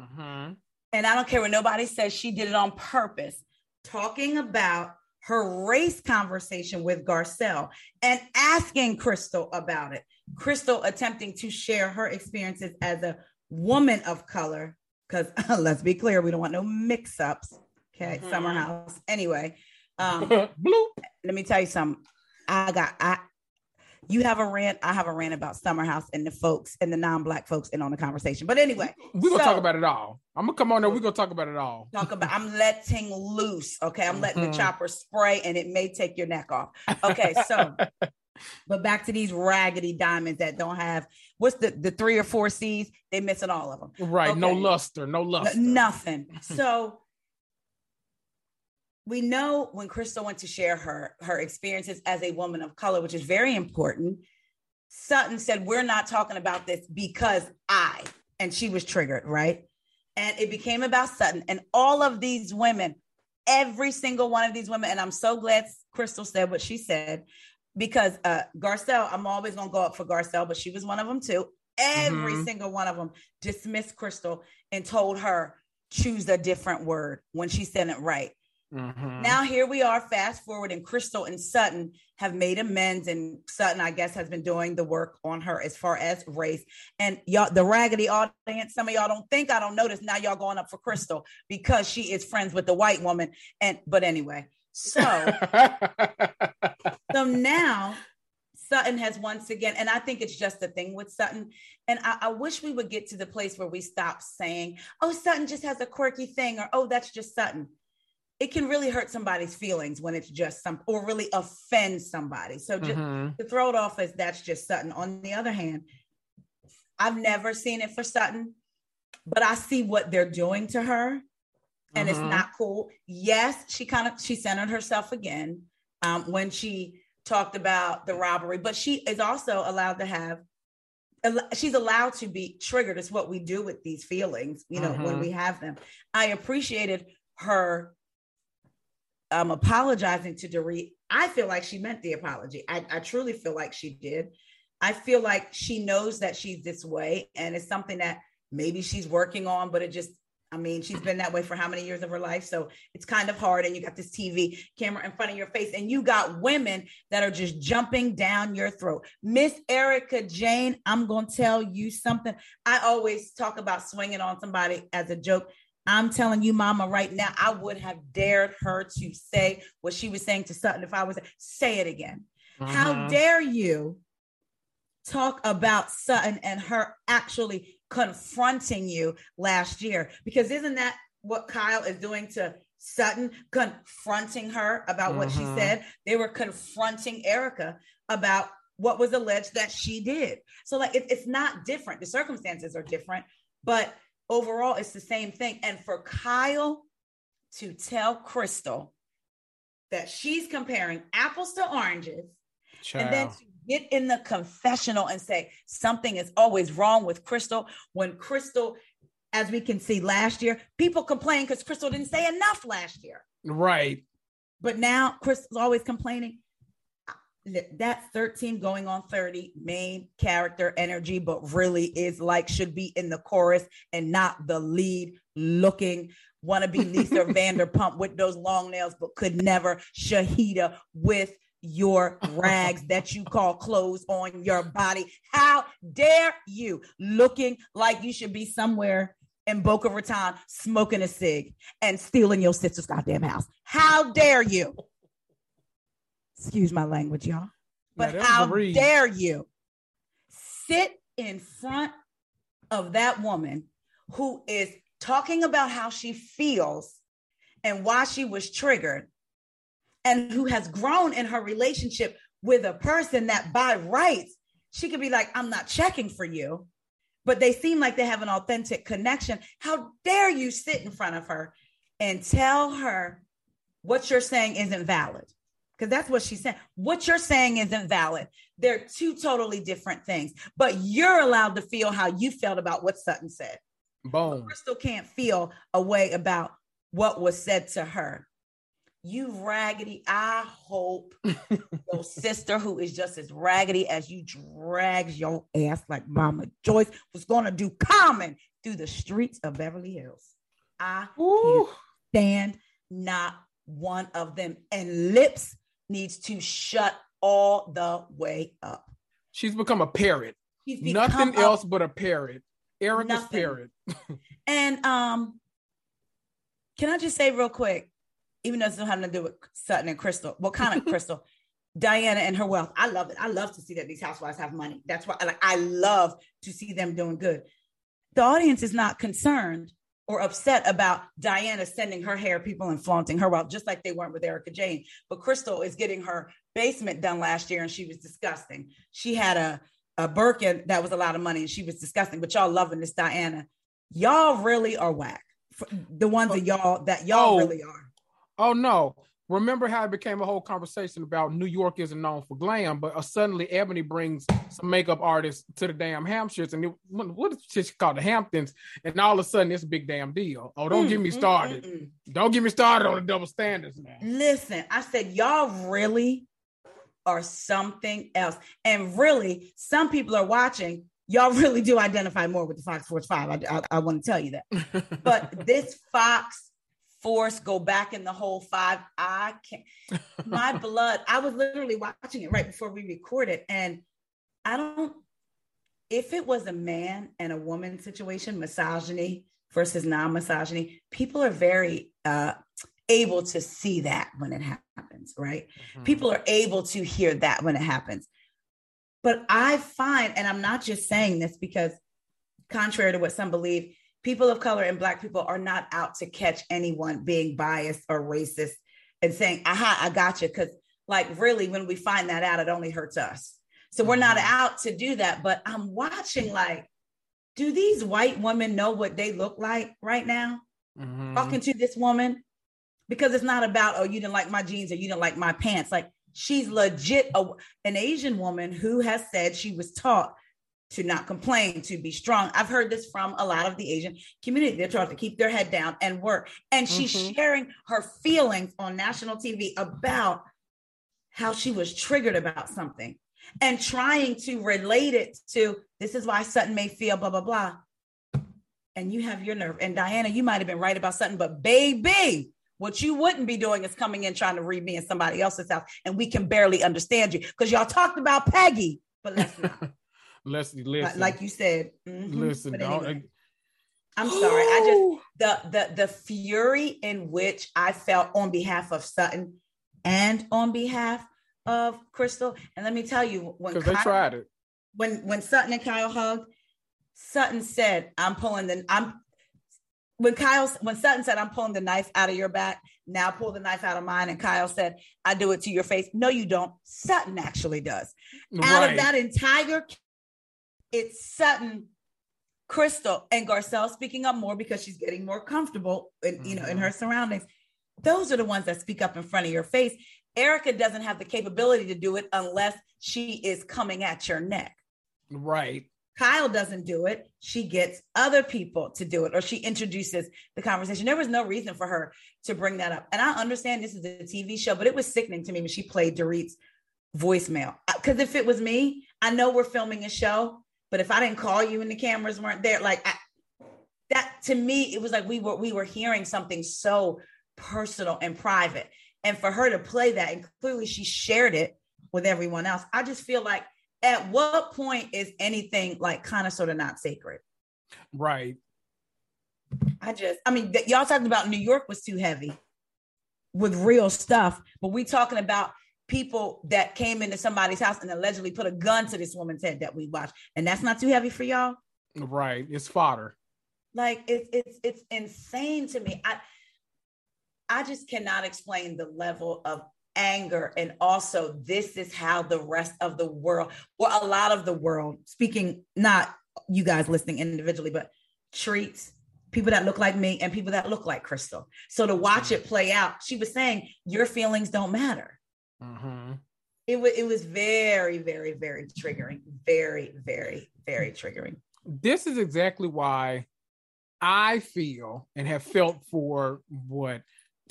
Uh-huh. And I don't care what nobody says, she did it on purpose, talking about her race conversation with Garcelle and asking Crystal about it. Crystal attempting to share her experiences as a woman of color, because let's be clear, we don't want no mix-ups. Okay, mm-hmm. Summer House. Anyway, um, bloop. Let me tell you something. I got I. You have a rant. I have a rant about Summer House and the folks and the non-black folks and on the conversation. But anyway, we're gonna so, talk about it all. I'm gonna come on there. We're gonna talk about it all. Talk about. I'm letting loose. Okay, I'm letting mm-hmm. the chopper spray, and it may take your neck off. Okay, so. But back to these raggedy diamonds that don't have, what's the, the three or four C's? They're missing all of them. Right. Okay. No luster. No luster. No, nothing. So we know when Crystal went to share her, her experiences as a woman of color, which is very important, Sutton said, we're not talking about this because I, and she was triggered, right? And it became about Sutton and all of these women, every single one of these women. And I'm so glad Crystal said what she said, because uh, Garcelle, I'm always going to go up for Garcelle, but she was one of them too. Every mm-hmm. single one of them dismissed Crystal and told her, choose a different word when she said it right. Mm-hmm. Now here we are, fast forward, and Crystal and Sutton have made amends, and Sutton, I guess, has been doing the work on her as far as race. And y'all, the raggedy audience, some of y'all don't think I don't notice. Now y'all going up for Crystal because she is friends with the white woman. And but anyway, so... So now Sutton has once again, and I think it's just the thing with Sutton. And I, I wish we would get to the place where we stop saying, oh, Sutton just has a quirky thing, or, oh, that's just Sutton. It can really hurt somebody's feelings when it's just some, or really offend somebody. So just mm-hmm. to throw it off as that's just Sutton. On the other hand, I've never seen it for Sutton, but I see what they're doing to her, and mm-hmm. it's not cool. Yes, she kind of, she centered herself again. Um, when she talked about the robbery, but she is also allowed to have, she's allowed to be triggered. It's what we do with these feelings, you know, mm-hmm. when we have them. I appreciated her um, apologizing to Dorit. I feel like she meant the apology. I, I truly feel like she did. I feel like she knows that she's this way, and it's something that maybe she's working on, but it just, I mean, she's been that way for how many years of her life? So it's kind of hard. And you got this T V camera in front of your face, and you got women that are just jumping down your throat. Miss Erica Jane, I'm going to tell you something. I always talk about swinging on somebody as a joke. I'm telling you, mama, right now, I would have dared her to say what she was saying to Sutton if I was, say it again. Uh-huh. How dare you talk about Sutton and her actually confronting you last year, because isn't that what Kyle is doing to Sutton, confronting her about what mm-hmm. she said? They were confronting Erica about what was alleged that she did. So like, it, it's not different. The circumstances are different, but overall it's the same thing. And for Kyle to tell Crystal that she's comparing apples to oranges. Child. And then to get in the confessional and say something is always wrong with Crystal, when Crystal, as we can see last year, people complain because Crystal didn't say enough last year. Right. But now Crystal's always complaining. That thirteen going on thirty main character energy, but really is like should be in the chorus and not the lead looking wanna be Lisa Vanderpump with those long nails, but could never Shahida with your rags that you call clothes on your body. How dare you, looking like you should be somewhere in Boca Raton smoking a cig and stealing your sister's goddamn house. How dare you? Excuse my language, y'all. But how dare you sit in front of that woman who is talking about how she feels and why she was triggered, and who has grown in her relationship with a person that by rights, she could be like, I'm not checking for you, but they seem like they have an authentic connection. How dare you sit in front of her and tell her what you're saying isn't valid? Because that's what she's saying. What you're saying isn't valid. They're two totally different things, but you're allowed to feel how you felt about what Sutton said. Boom. But Crystal can't feel a way about what was said to her. You raggedy. I hope your sister, who is just as raggedy as you, drags your ass like Mama Joyce was going to do Common through the streets of Beverly Hills. I Ooh. Can't stand not one of them. And Lips needs to shut all the way up. She's become a parrot. She's become nothing a, else but a parrot. Erica's nothing. Parrot. And um, can I just say real quick, even though it's not having to do with Sutton and Crystal, what kind of Crystal? Diana and her wealth. I love it. I love to see that these housewives have money. That's why like, I love to see them doing good. The audience is not concerned or upset about Diana sending her hair people and flaunting her wealth, just like they weren't with Erica Jane. But Crystal is getting her basement done last year, and she was disgusting. She had a, a Birkin that was a lot of money, and she was disgusting. But y'all loving this Diana. Y'all really are whack. The ones that y'all that y'all oh, really are. Oh, no. Remember how it became a whole conversation about New York isn't known for glam, but uh, suddenly Ebony brings some makeup artists to the damn Hampshires, and it, what is she called, the Hamptons, and all of a sudden it's a big damn deal. Oh, don't mm, get me started. Mm, mm, mm. Don't get me started on the double standards, man. Listen, I said y'all really are something else, and really, some people are watching. Y'all really do identify more with the Fox Force Five. I, I, I want to tell you that, but this Fox Force, go back in the whole five. I can't. My blood. I was literally watching it right before we recorded, and I don't. If it was a man and a woman situation, misogyny versus non-misogyny, people are very uh, able to see that when it happens, right? Mm-hmm. People are able to hear that when it happens. But I find, and I'm not just saying this because, contrary to what some believe, people of color and Black people are not out to catch anyone being biased or racist and saying, aha, I got you. Because like, really, when we find that out, it only hurts us. So we're not out to do that. But I'm watching like, do these white women know what they look like right now? Mm-hmm. Talking to this woman, because it's not about, oh, you didn't like my jeans or you didn't like my pants. Like, she's legit a, an Asian woman who has said she was taught to not complain, to be strong. I've heard this from a lot of the Asian community. They're trying to keep their head down and work. And she's mm-hmm. sharing her feelings on national T V about how she was triggered about something and trying to relate it to, this is why Sutton may feel blah, blah, blah. And you have your nerve. And Diana, you might've been right about Sutton, but baby, what you wouldn't be doing is coming in trying to read me in somebody else's house. And we can barely understand you because y'all talked about Peggy, but let's not. Listen, listen. Like you said, mm-hmm. listen. Anyway, I, I'm sorry. I just the the the fury in which I felt on behalf of Sutton and on behalf of Crystal. And let me tell you, when Kyle, they tried it, when when Sutton and Kyle hugged, Sutton said, "I'm pulling the I'm." When Kyle when Sutton said, "I'm pulling the knife out of your back," now pull the knife out of mine. And Kyle said, "I do it to your face." No, you don't. Sutton actually does. Right. Out of that entire. It's Sutton, Crystal, and Garcelle speaking up more because she's getting more comfortable in, you know, in her surroundings. those are the ones that speak up in front of your face. Erica doesn't have the capability to do it unless she is coming at your neck. Right. Kyle doesn't do it. She gets other people to do it, or she introduces the conversation. There was no reason for her to bring that up. And I understand this is a T V show, but it was sickening to me when she played Dorit's voicemail. Because if it was me, I know we're filming a show, but if I didn't call you and the cameras weren't there, like I, that to me, it was like we were we were hearing something so personal and private. And for her to play that, and clearly she shared it with everyone else. I just feel like, at what point is anything like kind of sort of not sacred? Right. I just, I mean, th- y'all talking about New York was too heavy with real stuff, but we talking about people that came into somebody's house and allegedly put a gun to this woman's head that we watched. And that's not too heavy for y'all. Right. It's fodder. Like it's, it's, it's insane to me. I, I just cannot explain the level of anger. And also, this is how the rest of the world, or a lot of the world, speaking, not you guys listening individually, but treats people that look like me and people that look like Crystal. So to watch it play out, she was saying, your feelings don't matter. Mm-hmm. It, w- it was very, very, very triggering. Very, very, very triggering. This is exactly why I feel and have felt for what,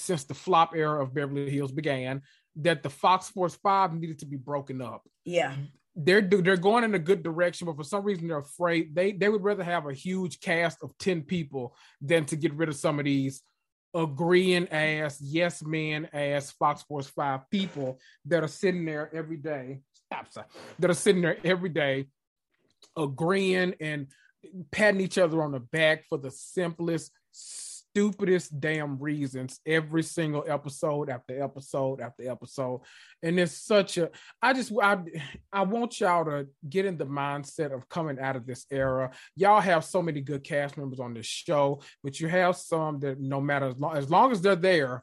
since the flop era of Beverly Hills began, that the Fox Sports five needed to be broken up. Yeah. They're they're going in a good direction, but for some reason they're afraid. They they would rather have a huge cast of ten people than to get rid of some of these agreeing ass, yes men ass Fox Sports five people that are sitting there every day, stop, sorry, that are sitting there every day agreeing and patting each other on the back for the simplest, stupidest damn reasons every single episode after episode after episode. And it's such a, I just, I, I want y'all to get in the mindset of coming out of this era. Y'all have so many good cast members on this show, but you have some that no matter, as long as, long as they're there,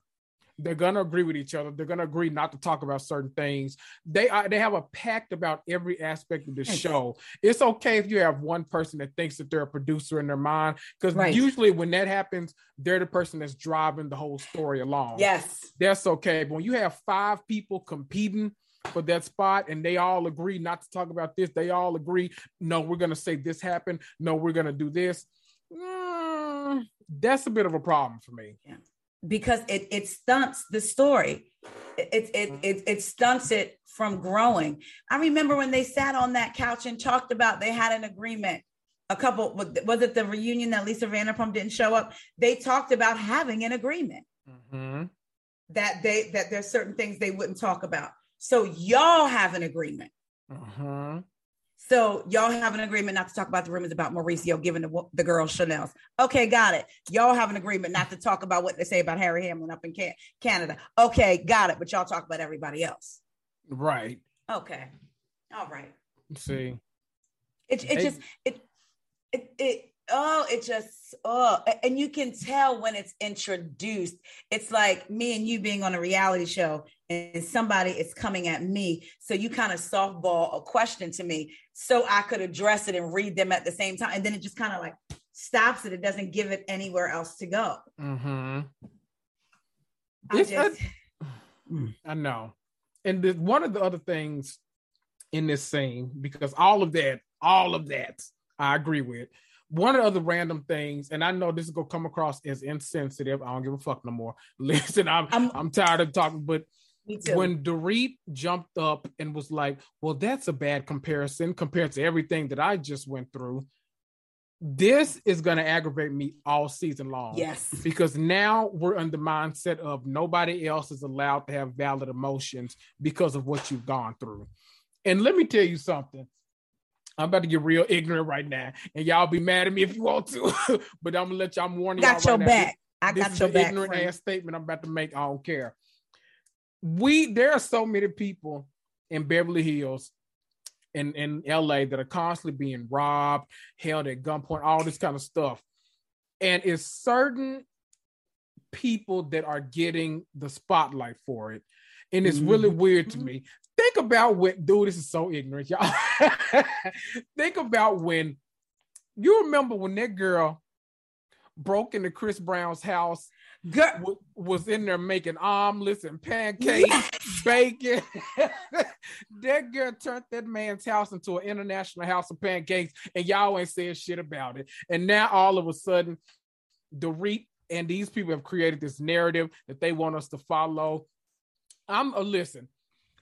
they're going to agree with each other. They're going to agree not to talk about certain things. They are, they have a pact about every aspect of the show. It's okay if you have one person that thinks that they're a producer in their mind, because right. usually when that happens, they're the person that's driving the whole story along. Yes. That's okay. But when you have five people competing for that spot and they all agree not to talk about this, they all agree, no, we're going to say this happened. No, we're going to do this. Mm, that's a bit of a problem for me. Yeah. Because it it stunts the story. It, it it it stunts it from growing. I remember when they sat on that couch and talked about they had an agreement. A couple, was it the reunion that Lisa Vanderpump didn't show up? They talked about having an agreement mm-hmm. that they that there's certain things they wouldn't talk about. So y'all have an agreement. Mm-hmm. So y'all have an agreement not to talk about the rumors about Mauricio giving the, the girl Chanel's. Okay, got it. Y'all have an agreement not to talk about what they say about Harry Hamlin up in Can- Canada. Okay, got it. But y'all talk about everybody else. Right. Okay. All right. See. It it they, just, it, it, it, oh, it just, oh. And you can tell when it's introduced. It's like me and you being on a reality show and somebody is coming at me. So you kind of softball a question to me so I could address it and read them at the same time. And then it just kind of like stops it. It doesn't give it anywhere else to go. Mm-hmm. I, just... I, I know. And the, one of the other things in this scene, because all of that, all of that, I agree with. One of the other random things, and I know this is going to come across as insensitive. I don't give a fuck no more. Listen, I'm, I'm, I'm tired of talking, but when Dorit jumped up and was like, well, that's a bad comparison compared to everything that I just went through. This is going to aggravate me all season long. Yes. Because now we're in the mindset of nobody else is allowed to have valid emotions because of what you've gone through. And let me tell you something. I'm about to get real ignorant right now, and y'all be mad at me if you want to, but I'm gonna let y'all, I'm warning y'all right now. I got your back. I got your back. This is an ignorant ass statement I'm about to make. I don't care. We there are so many people in Beverly Hills and in L A that are constantly being robbed, held at gunpoint, all this kind of stuff, and it's certain people that are getting the spotlight for it, and it's mm-hmm. really weird to me. Think about what, dude, this is so ignorant, y'all. Think about when, you remember when that girl broke into Chris Brown's house Girl. Was in there making omelets and pancakes, yes. bacon. That girl turned that man's house into an international house of pancakes, and y'all ain't saying shit about it. And now all of a sudden, the REIT and these people have created this narrative that they want us to follow. I'm a listen.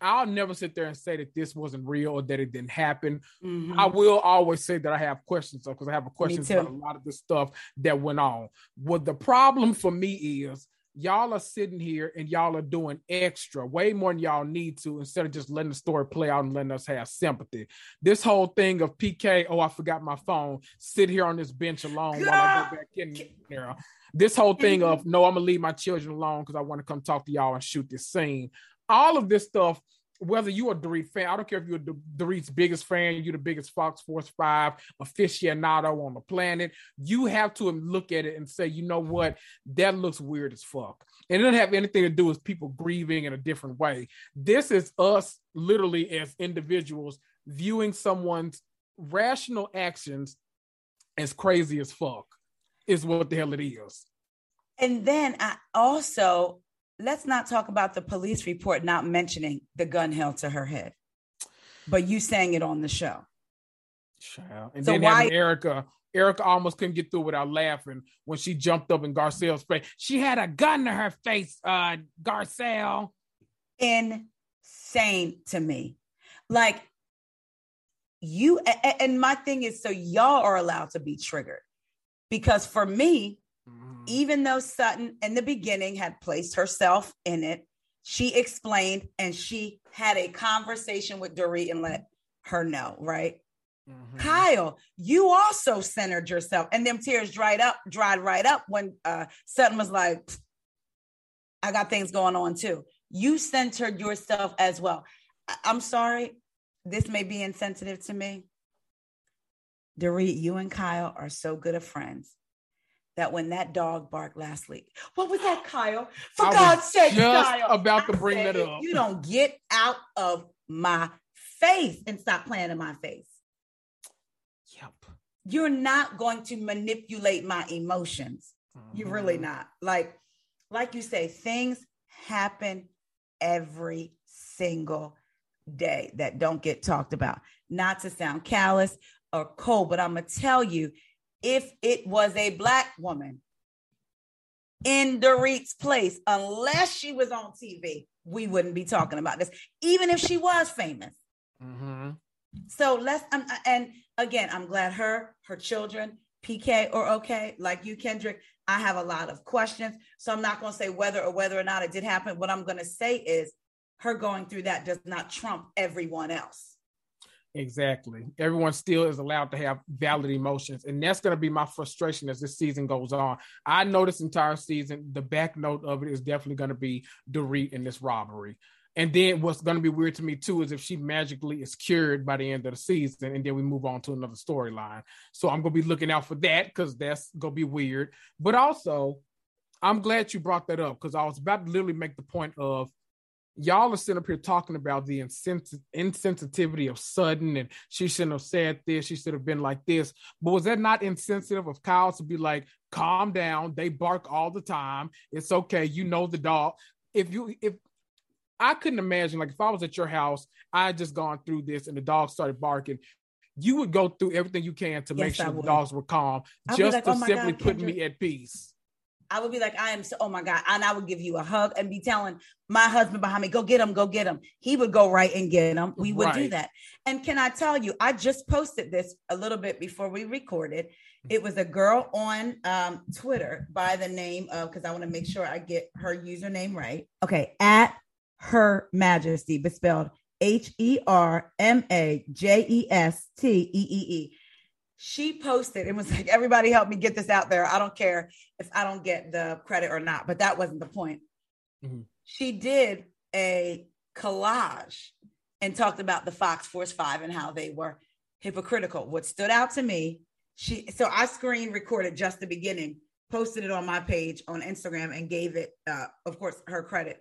I'll never sit there and say that this wasn't real or that it didn't happen. Mm-hmm. I will always say that I have questions, because I have a question about a lot of the stuff that went on. What the problem for me is, y'all are sitting here and y'all are doing extra, way more than y'all need to, instead of just letting the story play out and letting us have sympathy. This whole thing of P K, oh, I forgot my phone, sit here on this bench alone Girl. While I go back in there. This whole thing of, no, I'm going to leave my children alone because I want to come talk to y'all and shoot this scene. All of this stuff, whether you're a Dorit fan, I don't care if you're Dorit's biggest fan, you're the biggest Fox Force five aficionado on the planet, you have to look at it and say, you know what, that looks weird as fuck. And it doesn't have anything to do with people grieving in a different way. This is us literally as individuals viewing someone's rational actions as crazy as fuck is what the hell it is. And then I also... let's not talk about the police report not mentioning the gun held to her head, but you sang it on the show. Child. And so then why- Erica, Erica almost couldn't get through without laughing when she jumped up in Garcelle's face. She had a gun to her face, uh, Garcelle. Insane to me. Like you, and my thing is, so y'all are allowed to be triggered, because for me, even though Sutton in the beginning had placed herself in it, she explained and she had a conversation with Dorit and let her know, right? Mm-hmm. Kyle, you also centered yourself, and them tears dried up, dried right up when uh, Sutton was like, I got things going on too. You centered yourself as well. I- I'm sorry, this may be insensitive to me. Dorit, you and Kyle are so good of friends that when that dog barked last week, what was that, Kyle? For I God's sake, just Kyle, about to I bring said, that up. You don't get out of my face and stop playing in my face. Yep. You're not going to manipulate my emotions. Mm-hmm. You're really not. Like, like you say, things happen every single day that don't get talked about. Not to sound callous or cold, but I'm going to tell you, if it was a Black woman in Dorit's place, unless she was on T V, we wouldn't be talking about this, even if she was famous. Mm-hmm. So let's, um, and again, I'm glad her, her children, P K or okay, like you, Kendrick, I have a lot of questions. So I'm not going to say whether or whether or not it did happen. What I'm going to say is her going through that does not trump everyone else. Exactly. Everyone still is allowed to have valid emotions. And that's going to be my frustration as this season goes on. I know this entire season, the back note of it is definitely going to be Dorit and this robbery. And then what's going to be weird to me too is if she magically is cured by the end of the season and then we move on to another storyline. So I'm going to be looking out for that, because that's going to be weird. But also, I'm glad you brought that up, because I was about to literally make the point of, y'all are sitting up here talking about the insens- insensitivity of Sutton, and she shouldn't have said this, she should have been like this. But was that not insensitive of Kyle to be like, calm down, they bark all the time, it's okay, you know the dog. If you, if I couldn't imagine, like if I was at your house, I had just gone through this and the dog started barking, you would go through everything you can to yes, make sure the dogs were calm, I'd just like, to oh simply God, put Kendrick- me at peace. I would be like, I am so, oh my God. And I would give you a hug and be telling my husband behind me, go get him, go get him. He would go right and get him. We would right. do that. And can I tell you, I just posted this a little bit before we recorded. It was a girl on um, Twitter by the name of, because I want to make sure I get her username right. Okay. At Her Majesty, but spelled H E R M A J E S T E E E. She posted, it was like, everybody help me get this out there. I don't care if I don't get the credit or not, but that wasn't the point. Mm-hmm. She did a collage and talked about the Fox Force Five and how they were hypocritical. What stood out to me, she, so I screen recorded just the beginning, posted it on my page on Instagram and gave it, uh, of course, her credit.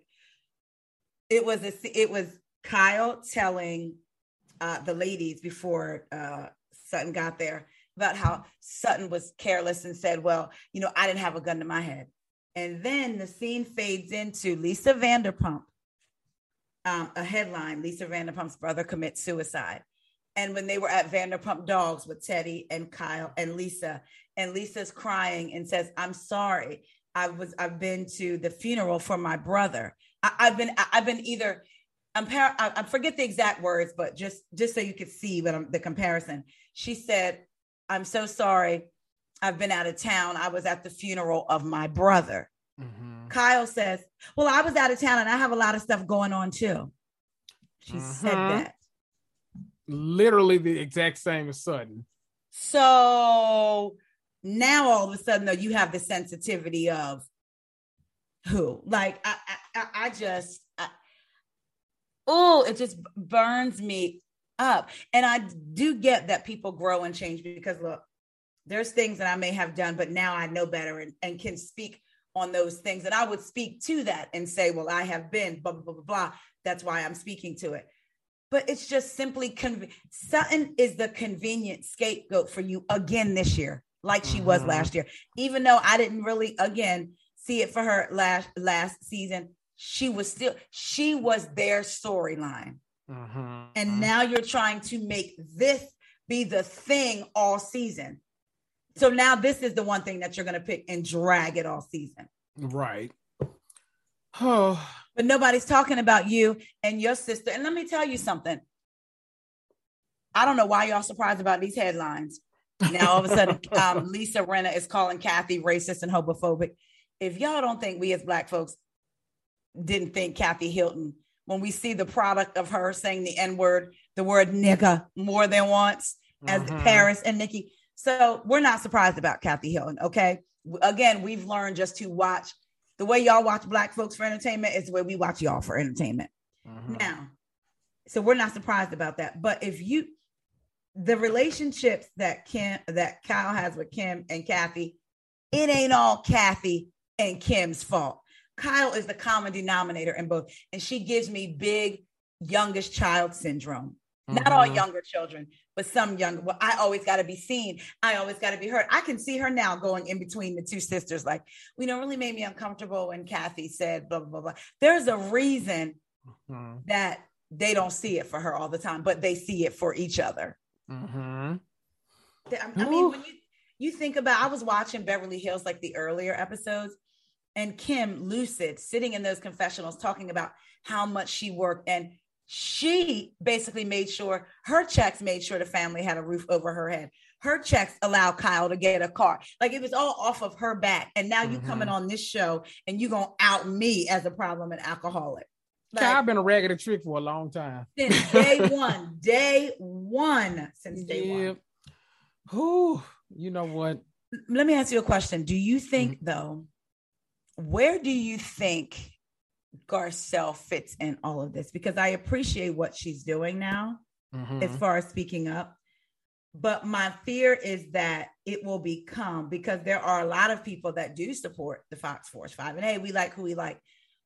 It was, a, it was Kyle telling uh, the ladies before uh, Sutton got there, about how Sutton was careless and said, well, you know, I didn't have a gun to my head. And then the scene fades into Lisa Vanderpump, um, a headline, Lisa Vanderpump's brother commits suicide. And when they were at Vanderpump Dogs with Teddy and Kyle and Lisa, and Lisa's crying and says, I'm sorry. I was, I've been to the funeral for my brother. I, I've been, I, I've been either, I'm par- I, I forget the exact words, but just, just so you could see what I'm, the comparison. She said, I'm so sorry. I've been out of town. I was at the funeral of my brother. Mm-hmm. Kyle says, well, I was out of town and I have a lot of stuff going on too. She uh-huh. said that. Literally the exact same as Sudden. So now all of a sudden though, you have the sensitivity of who? Like I, I, I just, oh, it just burns me up. And I do get that people grow and change because look, there's things that I may have done, but now I know better and, and can speak on those things. And I would speak to that and say, well, I have been blah, blah, blah, blah, blah. That's why I'm speaking to it. But it's just simply, con- Sutton is the convenient scapegoat for you again this year, like she mm-hmm. was last year. Even though I didn't really, again, see it for her last last season, she was still, she was their storyline. Mm-hmm. And now you're trying to make this be the thing all season. So now this is the one thing that you're going to pick and drag it all season. Right. Oh, but nobody's talking about you and your sister. And let me tell you something. I don't know why y'all surprised about these headlines. Now, all of a sudden, um, Lisa Rinna is calling Kathy racist and homophobic. If y'all don't think we as Black folks didn't think Kathy Hilton, when we see the product of her saying the N-word, the word nigga more than once, as mm-hmm. Paris and Nikki. So we're not surprised about Kathy Hilton, okay? Again, we've learned just to watch. The way y'all watch Black folks for entertainment is the way we watch y'all for entertainment. Mm-hmm. Now, so we're not surprised about that. But if you, the relationships that Kim, that Kyle has with Kim and Kathy, it ain't all Kathy and Kim's fault. Kyle is the common denominator in both. And she gives me big youngest child syndrome. Mm-hmm. Not all younger children, but some young. Well, I always got to be seen. I always got to be heard. I can see her now going in between the two sisters. Like, you know, really made me uncomfortable when Kathy said blah, blah, blah, blah. There's a reason mm-hmm. that they don't see it for her all the time, but they see it for each other. Mm-hmm. I, I mean, when you, you think about, I was watching Beverly Hills, like the earlier episodes, and Kim Lucid sitting in those confessionals talking about how much she worked, and she basically made sure her checks made sure the family had a roof over her head. Her checks allowed Kyle to get a car. Like it was all off of her back. And now mm-hmm. you coming on this show and you gonna out me as a problem and alcoholic. Like, I've been a raggedy trick for a long time. Since day one, day one, since day yeah. one. Who, you know what? Let me ask you a question. Do you think mm-hmm. though, where do you think Garcelle fits in all of this? Because I appreciate what she's doing now mm-hmm. as far as speaking up, but my fear is that it will become, because there are a lot of people that do support the Fox Force Five and hey, we like who we like,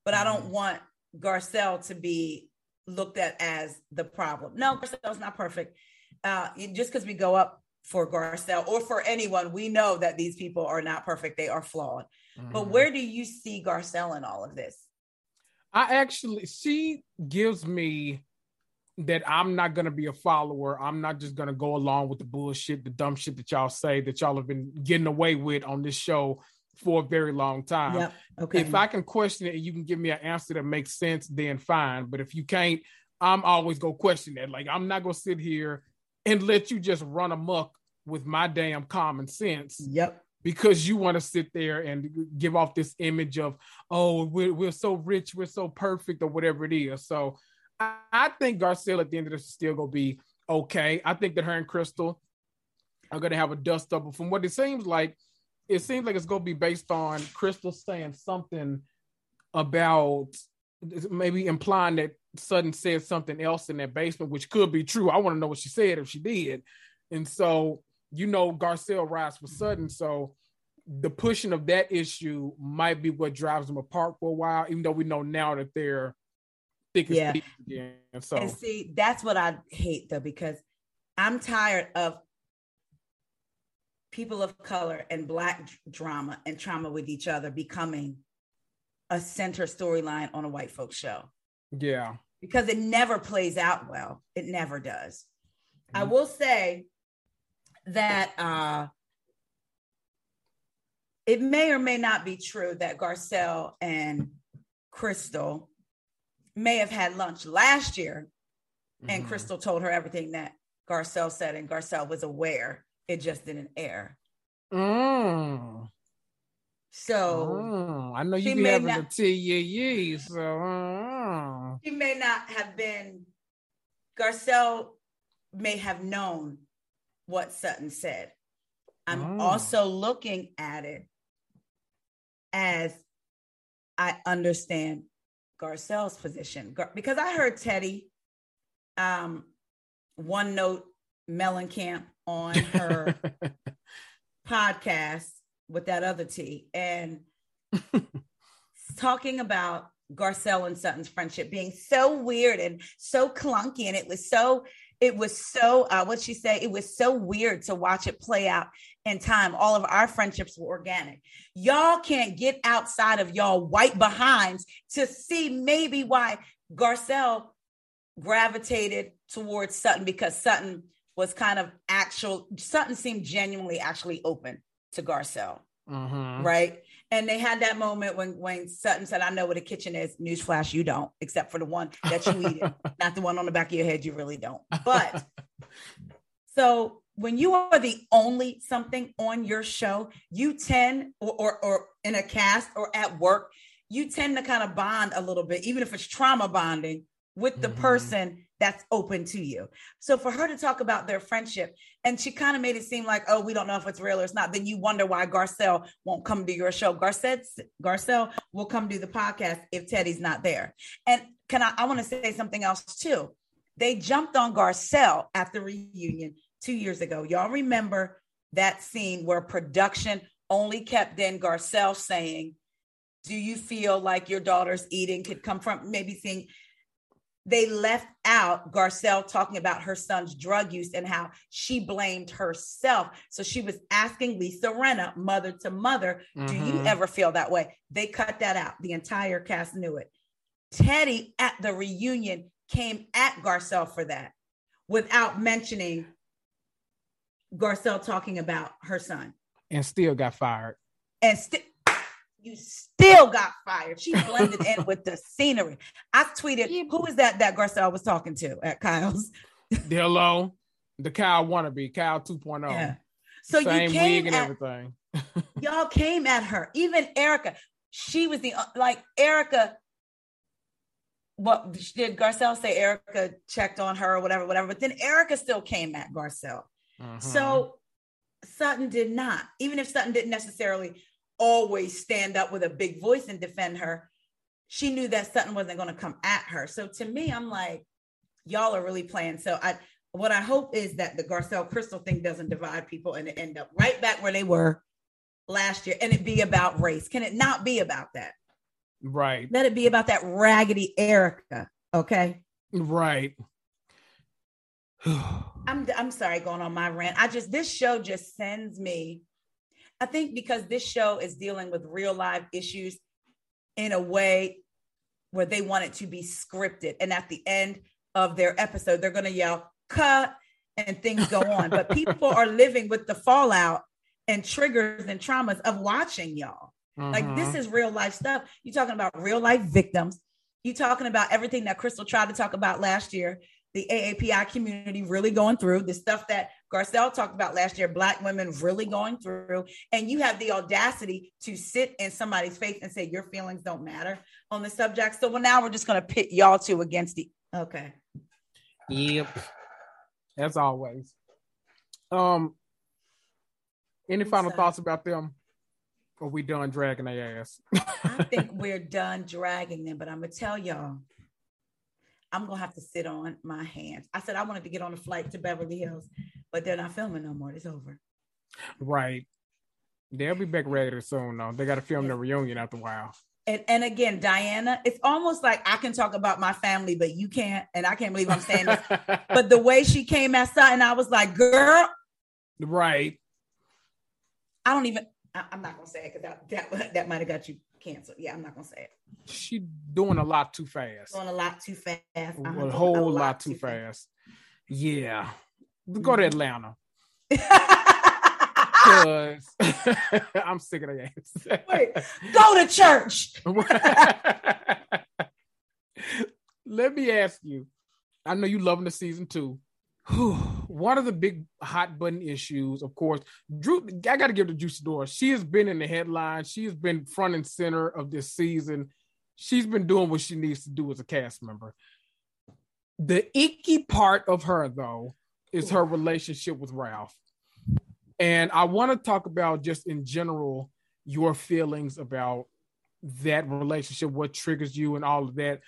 but mm-hmm. I don't want Garcelle to be looked at as the problem. No, Garcelle's not perfect. Uh, just because we go up for Garcelle or for anyone, we know that these people are not perfect. They are flawed. Mm-hmm. But where do you see Garcelle in all of this? I actually, she gives me that I'm not going to be a follower. I'm not just going to go along with the bullshit, the dumb shit that y'all say that y'all have been getting away with on this show for a very long time. Yep. Okay. If I can question it and you can give me an answer that makes sense, then fine. But if you can't, I'm always going to question that. Like, I'm not going to sit here and let you just run amok with my damn common sense. Yep. Because you want to sit there and give off this image of, oh, we're, we're so rich, we're so perfect, or whatever it is. So I, I think Garcelle at the end of this is still going to be okay. I think that her and Crystal are going to have a dust up. But from what it seems like, it seems like it's going to be based on Crystal saying something about maybe implying that Sutton said something else in that basement, which could be true. I want to know what she said if she did. And so, you know, Garcelle rides for Sudden, so the pushing of that issue might be what drives them apart for a while, even though we know now that they're thick as thieves again. So, and see, that's what I hate, though, because I'm tired of people of color and Black drama and trauma with each other becoming a center storyline on a white folks show. Yeah. Because it never plays out well. It never does. Mm-hmm. I will say that uh, it may or may not be true that Garcelle and Crystal may have had lunch last year, mm-hmm. and Crystal told her everything that Garcelle said, and Garcelle was aware. It just didn't air. Mm. So mm. I know you be having not, a T U E, so mm. she may not have been. Garcelle may have known what Sutton said. I'm mm. also looking at it as I understand Garcelle's position. Gar- because I heard Teddy um, one note Mellencamp on her podcast with that other T, and talking about Garcelle and Sutton's friendship being so weird and so clunky, and it was so it was so uh what'd she say it was so weird to watch it play out in time. All of our friendships were organic. Y'all can't get outside of y'all white behinds to see maybe why Garcelle gravitated towards Sutton, because Sutton was kind of actual, Sutton seemed genuinely actually open to Garcelle, mm-hmm. right? And they had that moment when, when Sutton said, I know what a kitchen is. Newsflash, you don't, except for the one that you eat, not the one on the back of your head, you really don't. But, so when you are the only something on your show, you tend, or, or, or in a cast or at work, you tend to kind of bond a little bit, even if it's trauma bonding, with the mm-hmm. person that's open to you. So for her to talk about their friendship, and she kind of made it seem like, oh, we don't know if it's real or it's not. Then you wonder why Garcelle won't come to your show. Garcelle, Garcelle will come do the podcast if Teddy's not there. And can I, I want to say something else too. They jumped on Garcelle at the reunion two years ago. Y'all remember that scene where production only kept in Garcelle saying, do you feel like your daughter's eating could come from maybe seeing... They left out Garcelle talking about her son's drug use and how she blamed herself. So she was asking Lisa Renna, mother to mother, mm-hmm. do you ever feel that way? They cut that out. The entire cast knew it. Teddy at the reunion came at Garcelle for that without mentioning Garcelle talking about her son. And still got fired. And still. You still got fired. She blended in with the scenery. I tweeted, who is that that Garcelle was talking to at Kyle's? Hello, the Kyle wannabe, Kyle two point oh. Yeah. So Same you came wig and at, everything. Y'all came at her. Even Erica, she was the, like Erica, what did Garcelle say? Erica checked on her or whatever, whatever. But then Erica still came at Garcelle. Mm-hmm. So Sutton did not, even if Sutton didn't necessarily always stand up with a big voice and defend her, she knew that Sutton wasn't going to come at her. So to me, I'm like, y'all are really playing. So I, what I hope is that the Garcelle Crystal thing doesn't divide people and they end up right back where they were last year. And it be about race. Can it not be about that? Right. Let it be about that raggedy Erica. Okay. Right. I'm, I'm sorry, going on my rant. I just, this show just sends me, I think because this show is dealing with real live issues in a way where they want it to be scripted. And at the end of their episode, they're going to yell, cut, and things go on. But people are living with the fallout and triggers and traumas of watching y'all. Mm-hmm. Like, this is real life stuff. You're talking about real life victims. You're talking about everything that Crystal tried to talk about last year. The A A P I community really going through the stuff that Garcelle talked about last year, Black women really going through. And you have the audacity to sit in somebody's face and say, your feelings don't matter on the subject. So well, now we're just going to pit y'all two against the, okay. Yep. As always. Um, any final so, thoughts about them? Or we done dragging their ass? I think we're done dragging them, but I'm going to tell y'all, I'm going to have to sit on my hands. I said I wanted to get on a flight to Beverly Hills, but they're not filming no more. It's over. Right. They'll be back regular soon, though. They got to film the reunion after a while. And, and again, Diana, it's almost like I can talk about my family, but you can't. And I can't believe I'm saying this. But the way she came at Sutton, I was like, girl. Right. I don't even, I, I'm not going to say it because that, that, that might have got you canceled. Yeah, I'm not going to say it. She doing a lot too fast. Doing a lot too fast. I'm a whole a lot, lot too fast. fast. Yeah. Go mm-hmm. to Atlanta. Because I'm sick of the ass. Wait, go to church. Let me ask you. I know you loving the season two. Whew. One of the big hot button issues, of course, Drew, I got to give it to Juicy Dora. She has been in the headlines. She has been front and center of this season. She's been doing what she needs to do as a cast member. The icky part of her, though, is her relationship with Ralph. And I want to talk about just in general, your feelings about that relationship, what triggers you and all of that.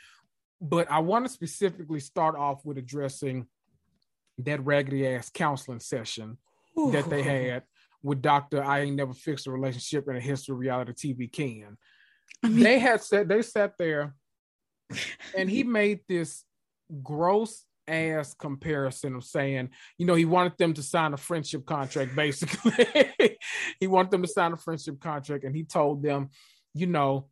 But I want to specifically start off with addressing that raggedy ass counseling session Ooh. That they had with Doctor I Ain't Never Fixed a Relationship in a History of Reality T V Ken. I mean, they had said, they sat there and he made this gross ass comparison of saying, you know, he wanted them to sign a friendship contract, basically. He wanted them to sign a friendship contract, and he told them, you know,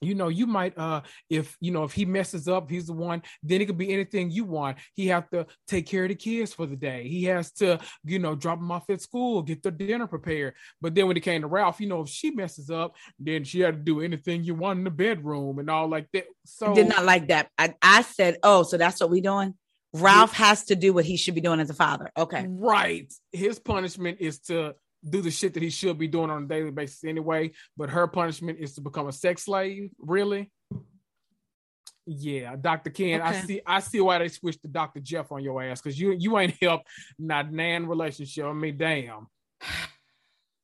you know, you might, uh, if, you know, if he messes up, he's the one, then it could be anything you want. He have to take care of the kids for the day. He has to, you know, drop them off at school, get their dinner prepared. But then when it came to Ralph, you know, if she messes up, then she had to do anything you want in the bedroom and all like that. So I did not like that. I, I said, oh, so that's what we doing? Ralph has to do what he should be doing as a father. Okay. Right. His punishment is to do the shit that he should be doing on a daily basis anyway, but her punishment is to become a sex slave. Really? Yeah, Doctor Ken, okay. I see I see why they switched to Doctor Jeff on your ass, because you you ain't helped not nan relationship. I mean, damn.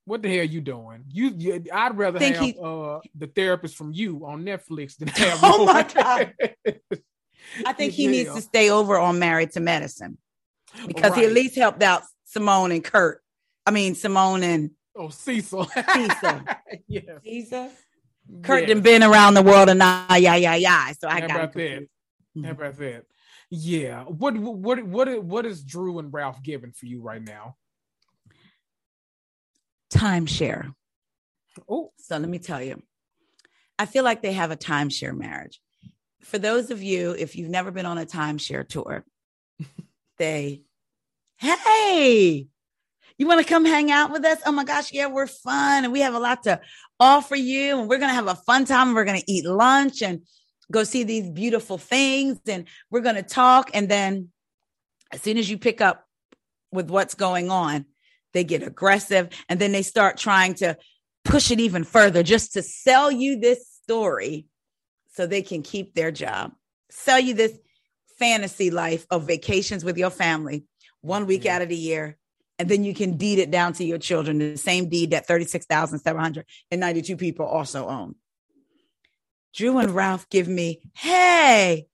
What the hell are you doing? You, you I'd rather Think have he... uh, the therapist from you on Netflix than have Oh my God. I think he yeah. needs to stay over on Married to Medicine because right. he at least helped out Simone and Kurt. I mean, Simone and oh Cecil. Cecil. Yes. Cecil. Kurt yes. and been around the world and I, yeah, yeah, yeah. So I How got that. How about that? Yeah. What, what, what, what is Drew and Ralph giving for you right now? Timeshare. Oh, so let me tell you, I feel like they have a timeshare marriage. For those of you, if you've never been on a timeshare tour, they, hey, you want to come hang out with us? Oh my gosh, yeah, we're fun and we have a lot to offer you and we're going to have a fun time and we're going to eat lunch and go see these beautiful things and we're going to talk. And then as soon as you pick up with what's going on, they get aggressive and then they start trying to push it even further just to sell you this story. So they can keep their job, sell you this fantasy life of vacations with your family one week mm-hmm. out of the year. And then you can deed it down to your children. The same deed that thirty-six thousand seven hundred ninety-two people also own. Drew and Ralph give me, hey,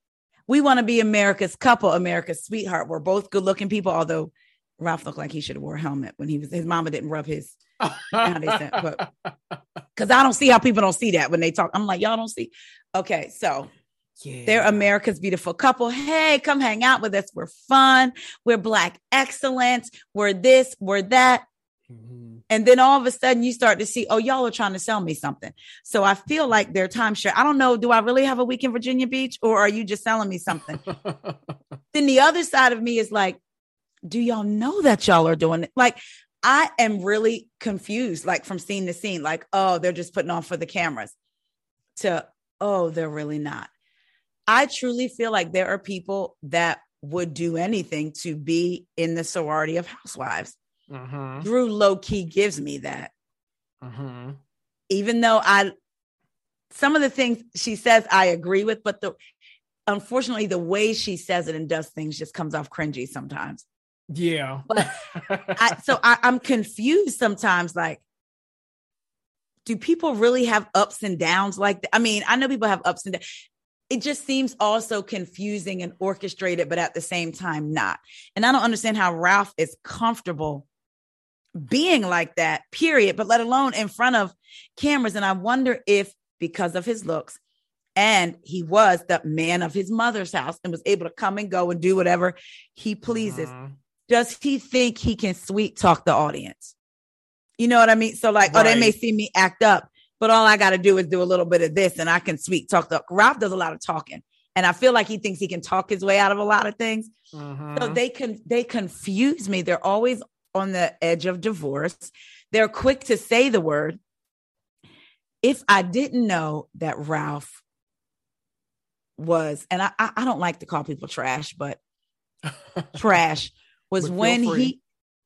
we want to be America's couple, America's sweetheart. We're both good looking people. Although Ralph looked like he should have wore a helmet when he was, his mama didn't rub his, how they said, but because I don't see how people don't see that when they talk. I'm like, y'all don't see. Okay, so yeah. they're America's beautiful couple. Hey, come hang out with us. We're fun. We're Black excellence. We're this, we're that. Mm-hmm. And then all of a sudden you start to see, oh, y'all are trying to sell me something. So I feel like their timeshare. I don't know. Do I really have a week in Virginia Beach or are you just selling me something? Then the other side of me is like, do y'all know that y'all are doing it? Like, I am really confused, like from scene to scene, like, oh, they're just putting on for the cameras to, oh, they're really not. I truly feel like there are people that would do anything to be in the sorority of housewives. Uh-huh. Drew low-key gives me that. Uh-huh. Even though I, some of the things she says, I agree with, but the, unfortunately, the way she says it and does things just comes off cringy sometimes. Yeah. But I, so I, I'm confused sometimes. Like, do people really have ups and downs? Like, I mean, I know people have ups and downs. It just seems also confusing and orchestrated, but at the same time, not. And I don't understand how Ralph is comfortable being like that, period, but let alone in front of cameras. And I wonder if because of his looks, and he was the man of his mother's house and was able to come and go and do whatever he pleases. Uh-huh. Does he think he can sweet talk the audience? You know what I mean? So like, right. Oh, they may see me act up, but all I got to do is do a little bit of this and I can speak, talk up. Ralph does a lot of talking and I feel like he thinks he can talk his way out of a lot of things. Mm-hmm. So they can, they confuse me. They're always on the edge of divorce. They're quick to say the word. If I didn't know that Ralph was, and I, I don't like to call people trash, but trash was when he,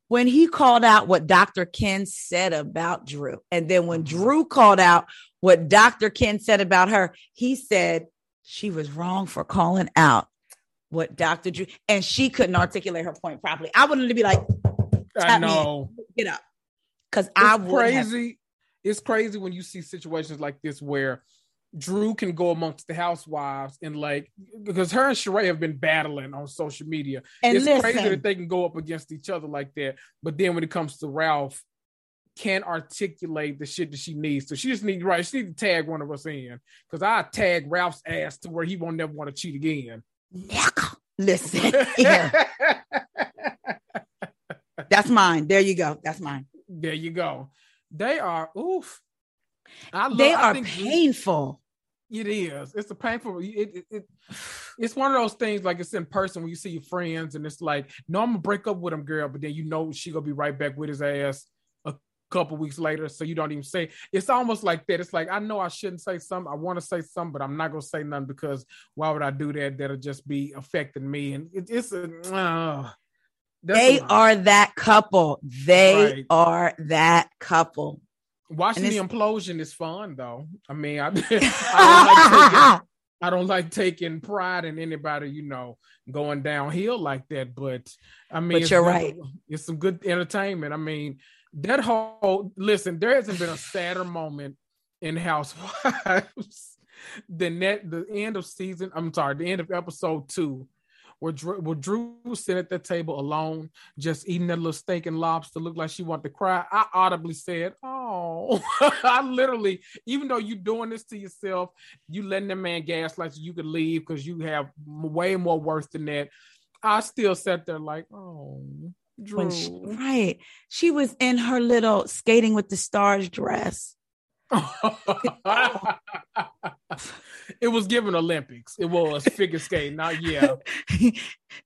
when he called out what Doctor Ken said about Drew. And then when Drew called out what Doctor Ken said about her, he said she was wrong for calling out what Doctor Drew, and she couldn't articulate her point properly. I wouldn't be like, I know, get up. Cause it's I would crazy. Have- it's crazy when you see situations like this where Drew can go amongst the housewives and like, because her and Sheree have been battling on social media. And it's listen, crazy that they can go up against each other like that. But then when it comes to Ralph, can't articulate the shit that she needs. So she just needs, right, she needs to tag one of us in. Because I tag Ralph's ass to where he won't never want to cheat again. Listen. That's mine. There you go. That's mine. There you go. They are, oof. I love, they are I think painful. It is. It's a painful. It, it, it, it's one of those things like it's in person when you see your friends and it's like, no, I'm gonna break up with him, girl. But then you know she gonna be right back with his ass a couple weeks later, so you don't even say. It's almost like that. It's like I know I shouldn't say something. I want to say something, but I'm not gonna say nothing because why would I do that? That'll just be affecting me. And it, it's a. Uh, they are that couple. They right. are that couple. Watching the implosion is fun, though. I mean, I, I, don't like taking, I don't like taking pride in anybody, you know, going downhill like that. But I mean, but you're it's, right. It's some good entertainment. I mean, that whole listen. There hasn't been a sadder moment in Housewives than that. The end of season. I'm sorry, the end of episode two. Where Drew, where Drew sitting at that table alone, just eating that little steak and lobster, looked like she wanted to cry. I audibly said, oh, I literally, even though you're doing this to yourself, you letting that man gaslight you, you could leave because you have way more worth than that. I still sat there like, oh, Drew. She, right. She was in her little Skating with the Stars dress. It was given Olympics. It was figure skating. Not yeah.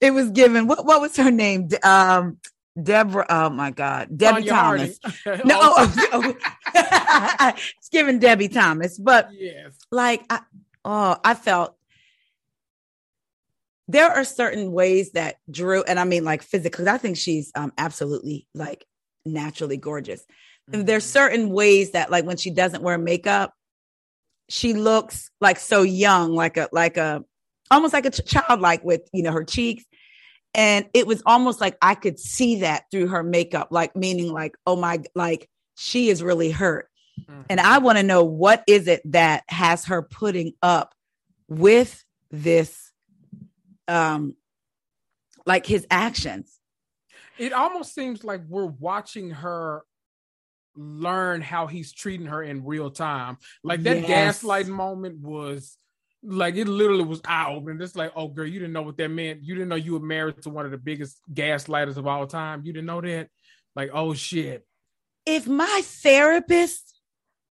It was given. What what was her name? Um, Deborah. Oh my God, Debbie Sonya Thomas. No, oh, oh, oh. It's given Debbie Thomas. But yes, like I, oh, I felt there are certain ways that Drew, and I mean like physically, I think she's um absolutely like naturally gorgeous. Mm-hmm. There's certain ways that like when she doesn't wear makeup. She looks like so young, like a, like a, almost like a ch- child, like with, you know, her cheeks. And it was almost like I could see that through her makeup, like meaning like, oh my, like she is really hurt. Mm-hmm. And I want to know what is it that has her putting up with this, um, like his actions. It almost seems like we're watching her learn how he's treating her in real time. Like that yes. gaslighting moment was like, it literally was eye-opening. It's like, oh girl, you didn't know what that meant. You didn't know you were married to one of the biggest gaslighters of all time. You didn't know that. Like, oh shit. If my therapist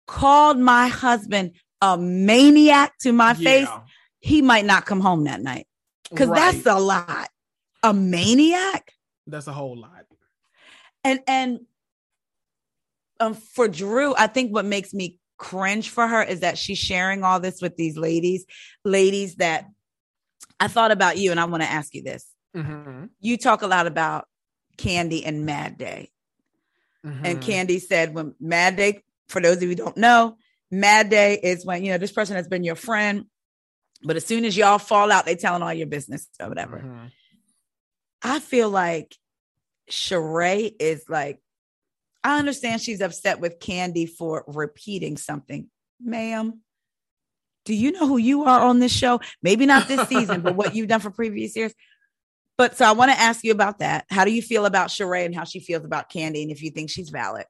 called my husband a maniac to my yeah. face, he might not come home that night. Cause right. that's a lot. A maniac. That's a whole lot. And, and, Um, for Drew, I think what makes me cringe for her is that she's sharing all this with these ladies, ladies that I thought about you. And I want to ask you this. Mm-hmm. You talk a lot about Kandi and Mad Day. Mm-hmm. And Kandi said when Mad Day, for those of you who don't know, Mad Day is when, you know, this person has been your friend, but as soon as y'all fall out, they telling all your business or whatever. Mm-hmm. I feel like Sheree is like, I understand she's upset with Kandi for repeating something. Ma'am, do you know who you are on this show? Maybe not this season, but what you've done for previous years. But so I want to ask you about that. How do you feel about Sheree and how she feels about Kandi and if you think she's valid?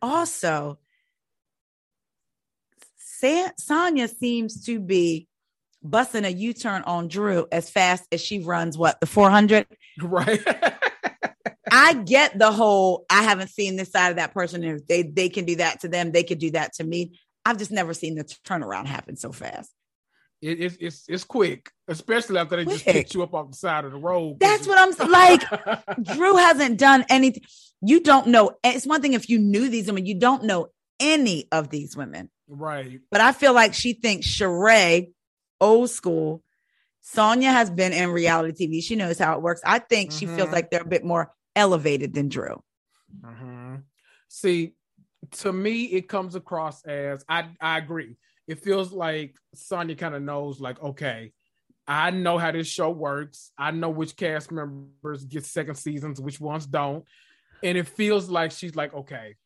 Also, Sonya seems to be busting a U-turn on Drew as fast as she runs, what, the four hundred? Right. I get the whole, I haven't seen this side of that person. And if they, they can do that to them, they could do that to me. I've just never seen the turnaround happen so fast. It, it, it's it's quick, especially after they quick. just picked you up off the side of the road. That's what I'm like. Drew hasn't done anything. You don't know. It's one thing if you knew these women, you don't know any of these women. Right. But I feel like she thinks Sheree, old school, Sonya has been in reality T V. She knows how it works. I think mm-hmm. she feels like they're a bit more elevated than Drew. Mm-hmm. See, to me, it comes across as, I, I agree. It feels like Sonya kind of knows, like, okay, I know how this show works. I know which cast members get second seasons, which ones don't. And it feels like she's like, okay,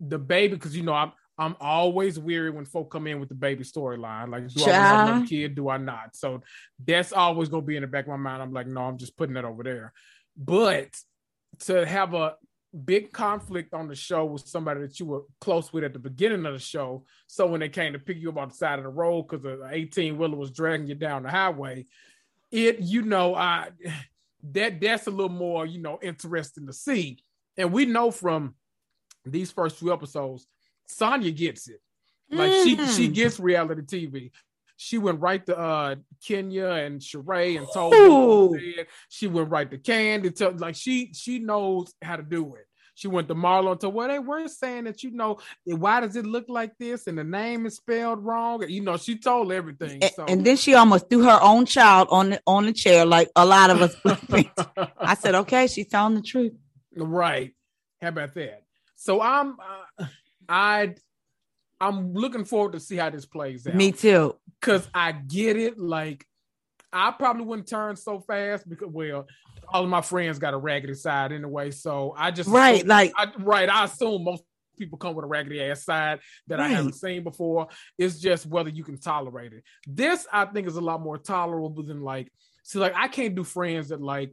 the baby, because, you know, I'm I'm always weary when folk come in with the baby storyline. Like, do Child. I want another kid? Do I not? So that's always going to be in the back of my mind. I'm like, no, I'm just putting that over there. But to have a big conflict on the show with somebody that you were close with at the beginning of the show, so when they came to pick you up on the side of the road because an eighteen-wheeler was dragging you down the highway, it, you know, I that that's a little more, you know, interesting to see. And we know from these first few episodes, Sonya gets it. Like, mm. she she gets reality T V. She went right to uh, Kenya and Sheree and told Ooh. her. She went right to Kandi. To, like, she she knows how to do it. She went to Marlo and told, well, they were saying that, you know, why does it look like this? And the name is spelled wrong. You know, she told everything. So. And then she almost threw her own child on the, on the chair, like a lot of us. I said, okay, she's telling the truth. Right. How about that? So I'm... Uh, I, I'm looking forward to see how this plays out. Me too. Because I get it. Like, I probably wouldn't turn so fast because, well, all of my friends got a raggedy side anyway. So I just... Right, assume, like... I, right, I assume most people come with a raggedy-ass side that right. I haven't seen before. It's just whether you can tolerate it. This, I think, is a lot more tolerable than, like... So, like, I can't do friends that, like,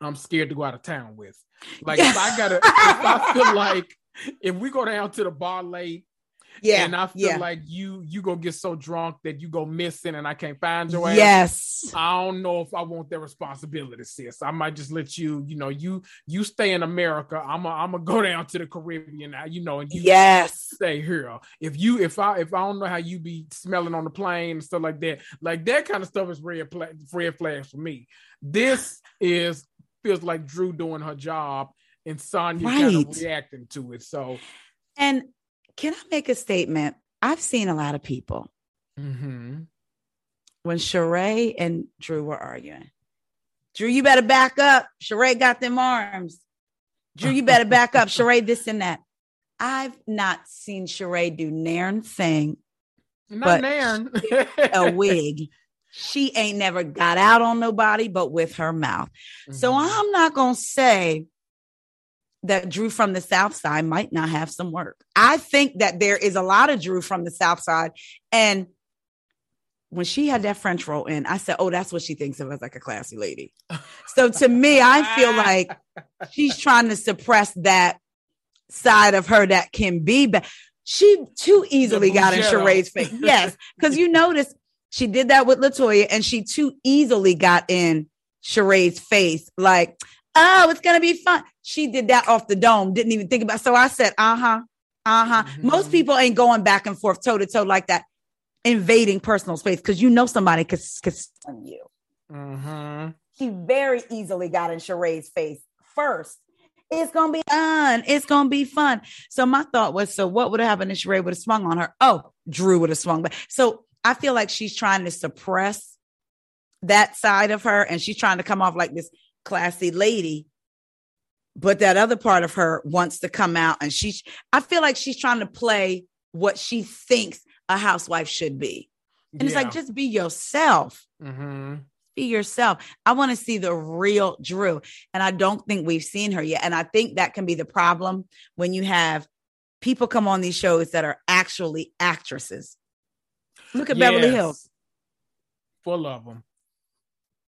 I'm scared to go out of town with. Like, yes. if I gotta... if I feel like... If we go down to the bar late, yeah, and I feel yeah. like you you gonna get so drunk that you go missing and I can't find your ass. Yes, I don't know if I want that responsibility, sis. I might just let you, you know, you you stay in America. I'm a, I'm gonna go down to the Caribbean, you know, and you yes. stay here. If you if I if I don't know how you be smelling on the plane and stuff like that, like that kind of stuff is red red flags for me. This is feels like Drew doing her job. And Sonya right. kind of reacting to it. So, and can I make a statement? I've seen a lot of people mm-hmm. when Sheree and Drew were arguing. Drew, you better back up. Sheree got them arms. Drew, you better back up. Sheree, this and that. I've not seen Sheree do Nairn thing. Not Nairn. A wig. She ain't never got out on nobody but with her mouth. Mm-hmm. So I'm not going to say that Drew from the South Side might not have some work. I think that there is a lot of Drew from the South Side. And when she had that French roll in, I said, oh, that's what she thinks of as like a classy lady. So to me, I feel like she's trying to suppress that side of her that can be, but she too easily got in Sheree's face. Yes. Cause you notice she did that with LaToya and she too easily got in Sheree's face. Like, oh, it's going to be fun. She did that off the dome. Didn't even think about it. So I said, uh-huh, uh-huh. Mm-hmm. Most people ain't going back and forth toe to toe like that, invading personal space. Because you know somebody could stun you. Mm-hmm. She very easily got in Sheree's face first. It's going to be fun. It's going to be fun. So my thought was, so what would have happened if Sheree would have swung on her? Oh, Drew would have swung back. So I feel like she's trying to suppress that side of her. And she's trying to come off like this classy lady, but that other part of her wants to come out, and she's I feel like she's trying to play what she thinks a housewife should be, and yeah. it's like, just be yourself. Mm-hmm. Be yourself. I want to see the real Drew, and I don't think we've seen her yet. And I think that can be the problem when you have people come on these shows that are actually actresses. Look at yes. Beverly Hills, full of them.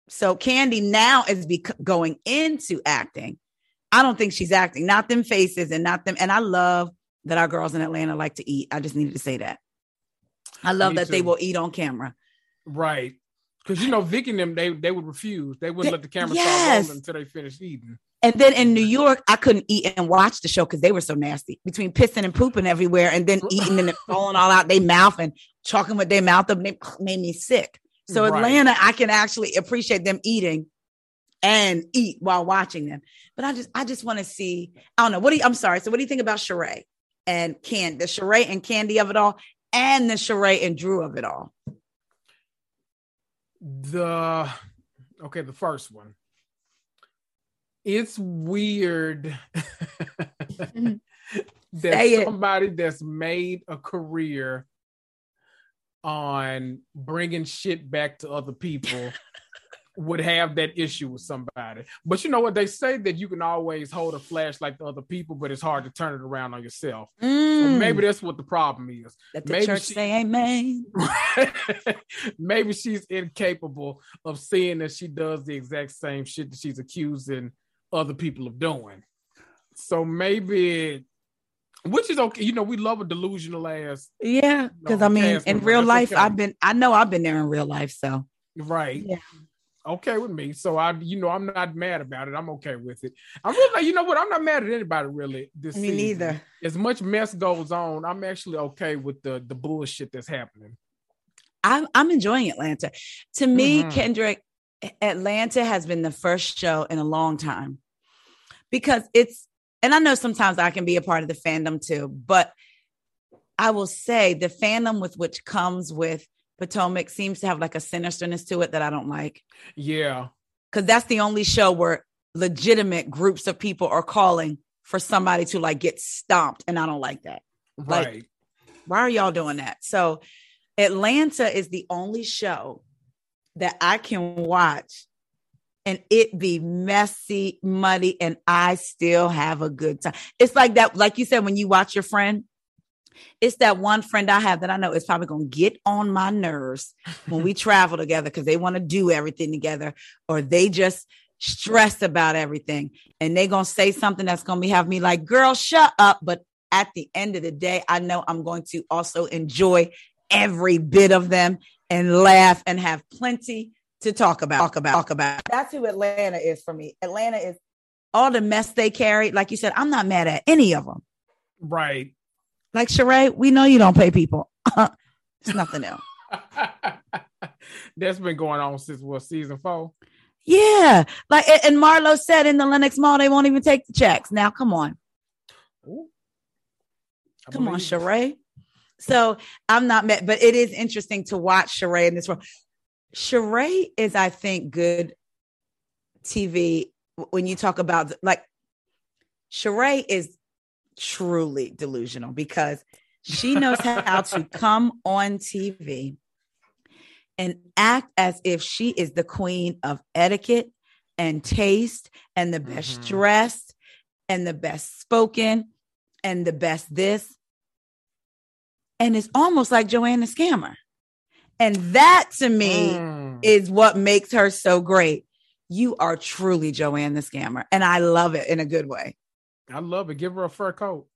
So Kandi now is be going into acting. I don't think she's acting, not them faces and not them. And I love that our girls in Atlanta like to eat. I just needed to say that. I love Me that too. They will eat on camera. Right. Because, you know, Vic and them, they, they would refuse. They wouldn't they, let the camera yes. start rolling until they finished eating. And then in New York, I couldn't eat and watch the show because they were so nasty, between pissing and pooping everywhere and then eating and falling all out their mouth and chalking with their mouth up. They made me sick. So right. Atlanta, I can actually appreciate them eating and eat while watching them. But I just I just want to see, I don't know. What do you, I'm sorry. So what do you think about Sheree and Can, the Sheree and Kandi of it all and the Sheree and Drew of it all? The, okay, the first one. It's weird that somebody that's made a career on bringing shit back to other people would have that issue with somebody. But you know what? They say that you can always hold a flashlight to other people, but it's hard to turn it around on yourself. Mm. So maybe that's what the problem is. Let the maybe church she... say amen. Maybe she's incapable of seeing that she does the exact same shit that she's accusing other people of doing. So maybe, which is okay, you know, we love a delusional ass. Yeah, because you know, I mean, in real life, okay. I've been, I know I've been there in real life, so. Right. Yeah. Okay with me. So I, you know, I'm not mad about it. I'm okay with it. I'm really, you know what? I'm not mad at anybody really this me season. Neither. As much mess goes on, I'm actually okay with the, the bullshit that's happening. I'm, I'm enjoying Atlanta. To me, mm-hmm. Kendrick, Atlanta has been the first show in a long time because it's, and I know sometimes I can be a part of the fandom too, but I will say the fandom with which comes with Potomac seems to have like a sinisterness to it that I don't like. Yeah. Because that's the only show where legitimate groups of people are calling for somebody to like get stomped. And I don't like that. Right. Like, why are y'all doing that? So Atlanta is the only show that I can watch and it be messy, muddy, and I still have a good time. It's like that. Like you said, when you watch your friend, it's that one friend I have that I know is probably going to get on my nerves when we travel together because they want to do everything together or they just stress about everything. And they're going to say something that's going to have me like, girl, shut up. But at the end of the day, I know I'm going to also enjoy every bit of them and laugh and have plenty to talk about. Talk about, talk about. That's who Atlanta is for me. Atlanta is all the mess they carry. Like you said, I'm not mad at any of them. Right. Like, Sheree, we know you don't pay people. It's nothing else. That's been going on since, what, season four? Yeah. Like, and Marlo said in the Lenox Mall, they won't even take the checks. Now, come on. Ooh. Come on, Sheree. So I'm not mad, but it is interesting to watch Sheree in this role. Sheree is, I think, good T V when you talk about, like, Sheree is truly delusional because she knows how to come on T V and act as if she is the queen of etiquette and taste and the best mm-hmm. dressed and the best spoken and the best this. And it's almost like Joanna Scammer. And that to me mm. is what makes her so great. You are truly Joanna the Scammer. And I love it in a good way. I love it. Give her a fur coat.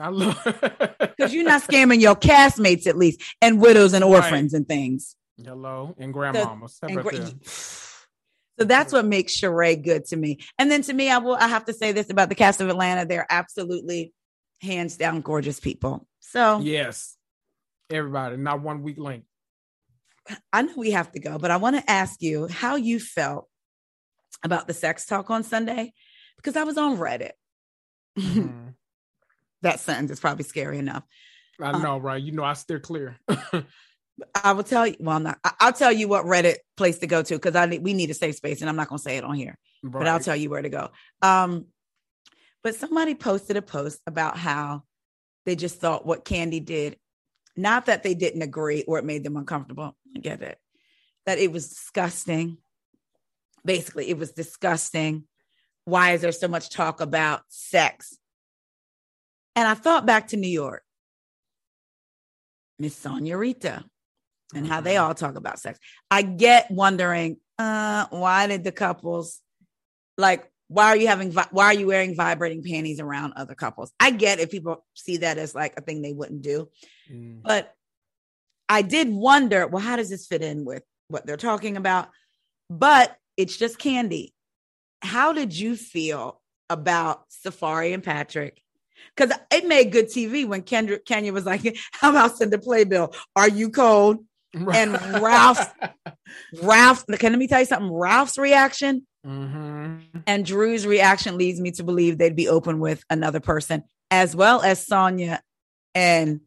I love it. Because you're not scamming your castmates, at least, and widows and orphans right. and things. Hello. And grandmamas. So, and gra- so that's what makes Sheree good to me. And then to me, I will I have to say this about the cast of Atlanta. They're absolutely hands down gorgeous people. So yes. Everybody, not one weak link. I know we have to go, but I want to ask you how you felt about the sex talk on Sunday, because I was on Reddit. Mm-hmm. That sentence is probably scary enough. I know, um, right? You know, I steer clear. I will tell you. Well, I'm not. I, I'll tell you what Reddit place to go to because I we need a safe space, and I'm not going to say it on here. Right. But I'll tell you where to go. Um, but somebody posted a post about how they just thought what Kandi did, not that they didn't agree or it made them uncomfortable. I get it. That it was disgusting. Basically, it was disgusting. Why is there so much talk about sex? And I thought back to New York, Miss Sonia Rita, and mm-hmm. how they all talk about sex. I get wondering, uh, why did the couples, like, why are you having, why are you wearing vibrating panties around other couples? I get if people see that as like a thing they wouldn't do, mm. but I did wonder, well, how does this fit in with what they're talking about? But it's just Kandi. How did you feel about Safari and Patrick. Because it made good T V when Kendrick Kenya was like, how about send a playbill? Are you cold? Right. And Ralph's, Ralph's, can let me tell you something, Ralph's reaction mm-hmm. and Drew's reaction leads me to believe they'd be open with another person, as well as Sonya and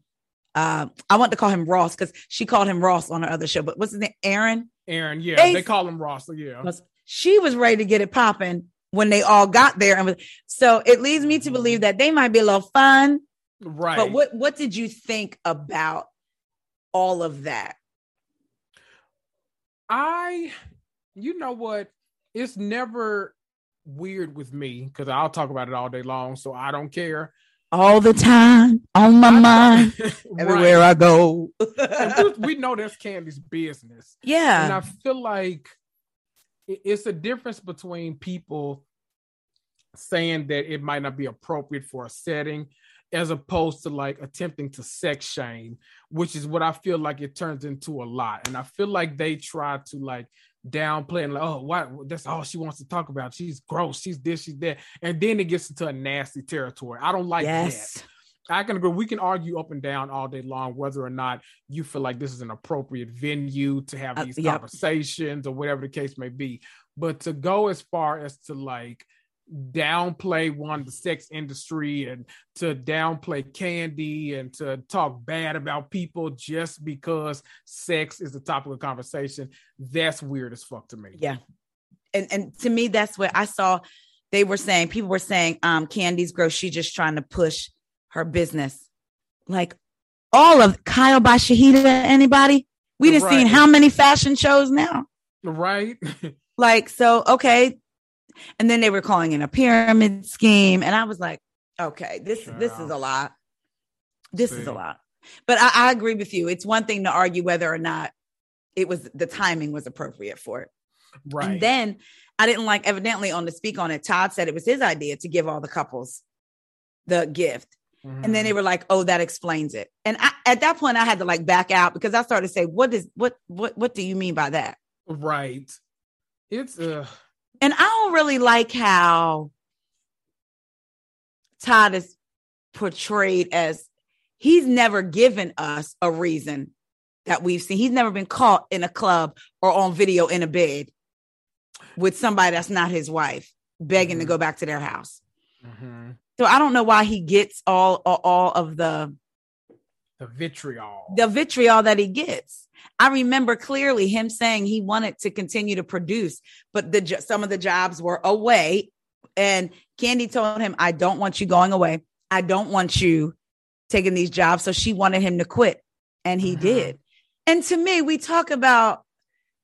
uh, I want to call him Ross because she called him Ross on her other show, but what's his name? Aaron? Aaron, yeah. They, they call him Ross, yeah. Was, she was ready to get it popping when they all got there. And was, so it leads me to believe that they might be a little fun. Right. But what, what did you think about all of that? I, you know what? It's never weird with me because I'll talk about it all day long. So I don't care. All the time on my mind. Everywhere right. I go. And we, we know that's Kandi's business. Yeah. And I feel like it's a difference between people saying that it might not be appropriate for a setting as opposed to like attempting to sex shame, which is what I feel like it turns into a lot. And I feel like they try to like downplay and like, oh, why? That's all she wants to talk about. She's gross. She's this, she's that. And then it gets into a nasty territory. I don't like yes. that. I can agree. We can argue up and down all day long whether or not you feel like this is an appropriate venue to have these uh, yep. conversations or whatever the case may be. But to go as far as to like downplay one, the sex industry, and to downplay Kandi and to talk bad about people just because sex is the topic of conversation, that's weird as fuck to me. Yeah. And, and to me, that's what I saw. They were saying, people were saying, um, Kandi's gross. She's just trying to push her business, like all of Kyle by Shahida, anybody? We done right. seen how many fashion shows now? Right. Like, so, okay. And then they were calling it a pyramid scheme. And I was like, okay, this, wow. this is a lot. This See. is a lot. But I, I agree with you. It's one thing to argue whether or not it was, the timing was appropriate for it. Right. And then I didn't like, evidently on the Speak On It, Todd said it was his idea to give all the couples the gift. And then they were like, oh, that explains it. And I, at that point, I had to like back out because I started to say, what is what what what do you mean by that? Right. It's uh and I don't really like how Todd is portrayed as he's never given us a reason that we've seen. He's never been caught in a club or on video in a bed with somebody that's not his wife begging mm-hmm. to go back to their house. Mm-hmm. So I don't know why he gets all, all, all of the, the vitriol, the vitriol that he gets. I remember clearly him saying he wanted to continue to produce, but the, some of the jobs were away. And Kandi told him, I don't want you going away. I don't want you taking these jobs. So she wanted him to quit. And he mm-hmm. did. And to me, we talk about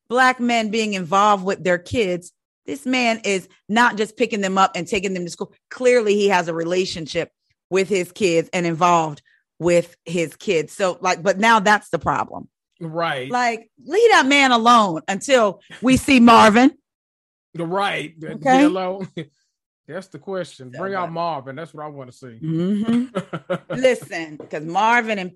Black men being involved with their kids. This man is not just picking them up and taking them to school. Clearly, he has a relationship with his kids and involved with his kids. So like, but now that's the problem. Right. Like, leave that man alone until we see Marvin. Right. Okay. Hello. That's the question. Bring out Marvin. That's what I want to see. Mm-hmm. Listen, because Marvin and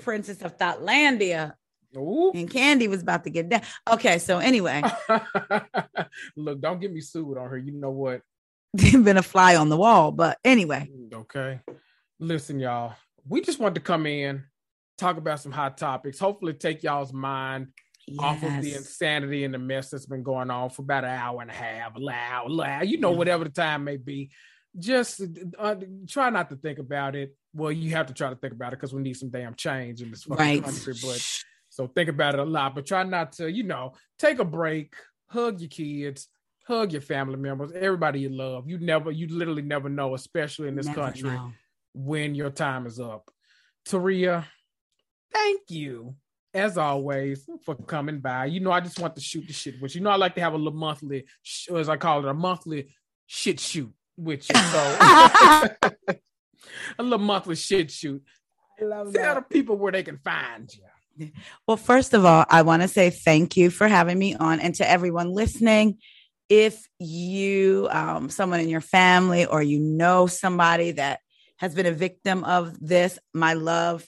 Princess of Thotlandia. Ooh. And Kandi was about to get down. Okay, so anyway. Look, don't get me sued on her. You know what? They've been a fly on the wall, but anyway. Okay. Listen, y'all. We just wanted to come in, talk about some hot topics, hopefully take y'all's mind yes. off of the insanity and the mess that's been going on for about an hour and a half. Loud, loud. You know, whatever the time may be. Just uh, try not to think about it. Well, you have to try to think about it because we need some damn change in this fucking right. country, but so think about it a lot, but try not to, you know, take a break, hug your kids, hug your family members, everybody you love. You never, you literally never know, especially in this never country, know. when your time is up. Tariah, thank you, as always, for coming by. You know, I just want to shoot the shit with you. You know, I like to have a little monthly, sh- as I call it, a monthly shit shoot with you. So a little monthly shit shoot. I love Tell that. the people where they can find you. Well, first of all, I want to say thank you for having me on. And to everyone listening, if you, um, someone in your family or you know somebody that has been a victim of this, my love,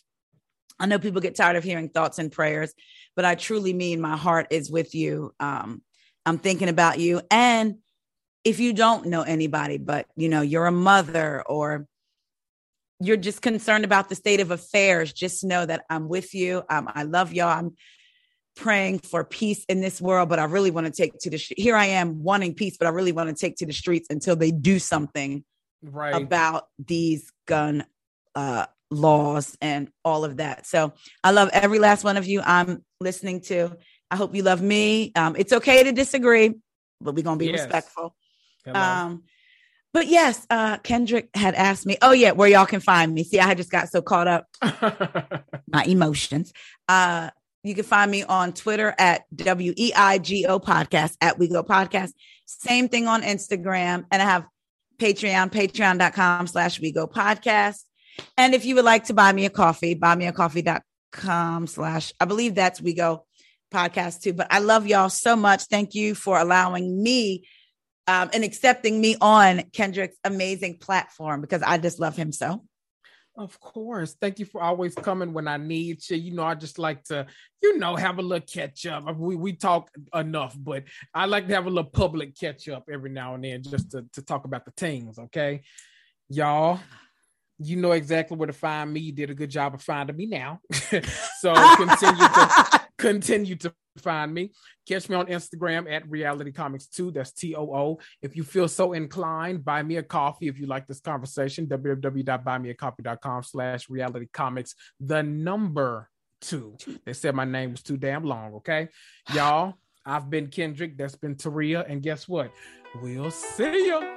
I know people get tired of hearing thoughts and prayers, but I truly mean my heart is with you. Um, I'm thinking about you. And if you don't know anybody, but, you know, you're a mother or you're just concerned about the state of affairs, just know that I'm with you. Um, I love y'all. I'm praying for peace in this world, but I really want to take to the sh- here I am wanting peace, but I really want to take to the streets until they do something right about these gun uh, laws and all of that. So I love every last one of you I'm listening to. I hope you love me. Um, it's okay to disagree, but we're going to be yes. respectful. Um, but yes, uh, Kendrick had asked me, oh yeah, where y'all can find me. See, I just got so caught up my emotions. Uh, you can find me on Twitter at W E I G O podcast, at We Go Podcast. Same thing on Instagram. And I have Patreon, patreon.com slash We Go Podcast. And if you would like to buy me a coffee, buymeacoffee.com slash, I believe that's We Go Podcast too. But I love y'all so much. Thank you for allowing me um, and accepting me on Kendrick's amazing platform, because I just love him so. Of course. Thank you for always coming when I need you. You know, I just like to, you know, have a little catch up. We we talk enough, but I like to have a little public catch up every now and then just to, to talk about the things. Okay. Y'all, you know exactly where to find me. You did a good job of finding me now. So continue to continue to find me. Catch me on Instagram at Reality Comics two. That's T O O. If you feel so inclined, buy me a coffee. If you like this conversation, www.buymeacoffee.com slash Reality Comics, the number two. They said my name was too damn long, okay? Y'all, I've been Kendrick. That's been Tariah. And guess what? We'll see ya.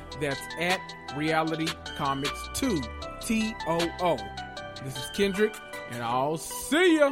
That's at Reality Comics two, T O O. This is Kendrick, and I'll see ya.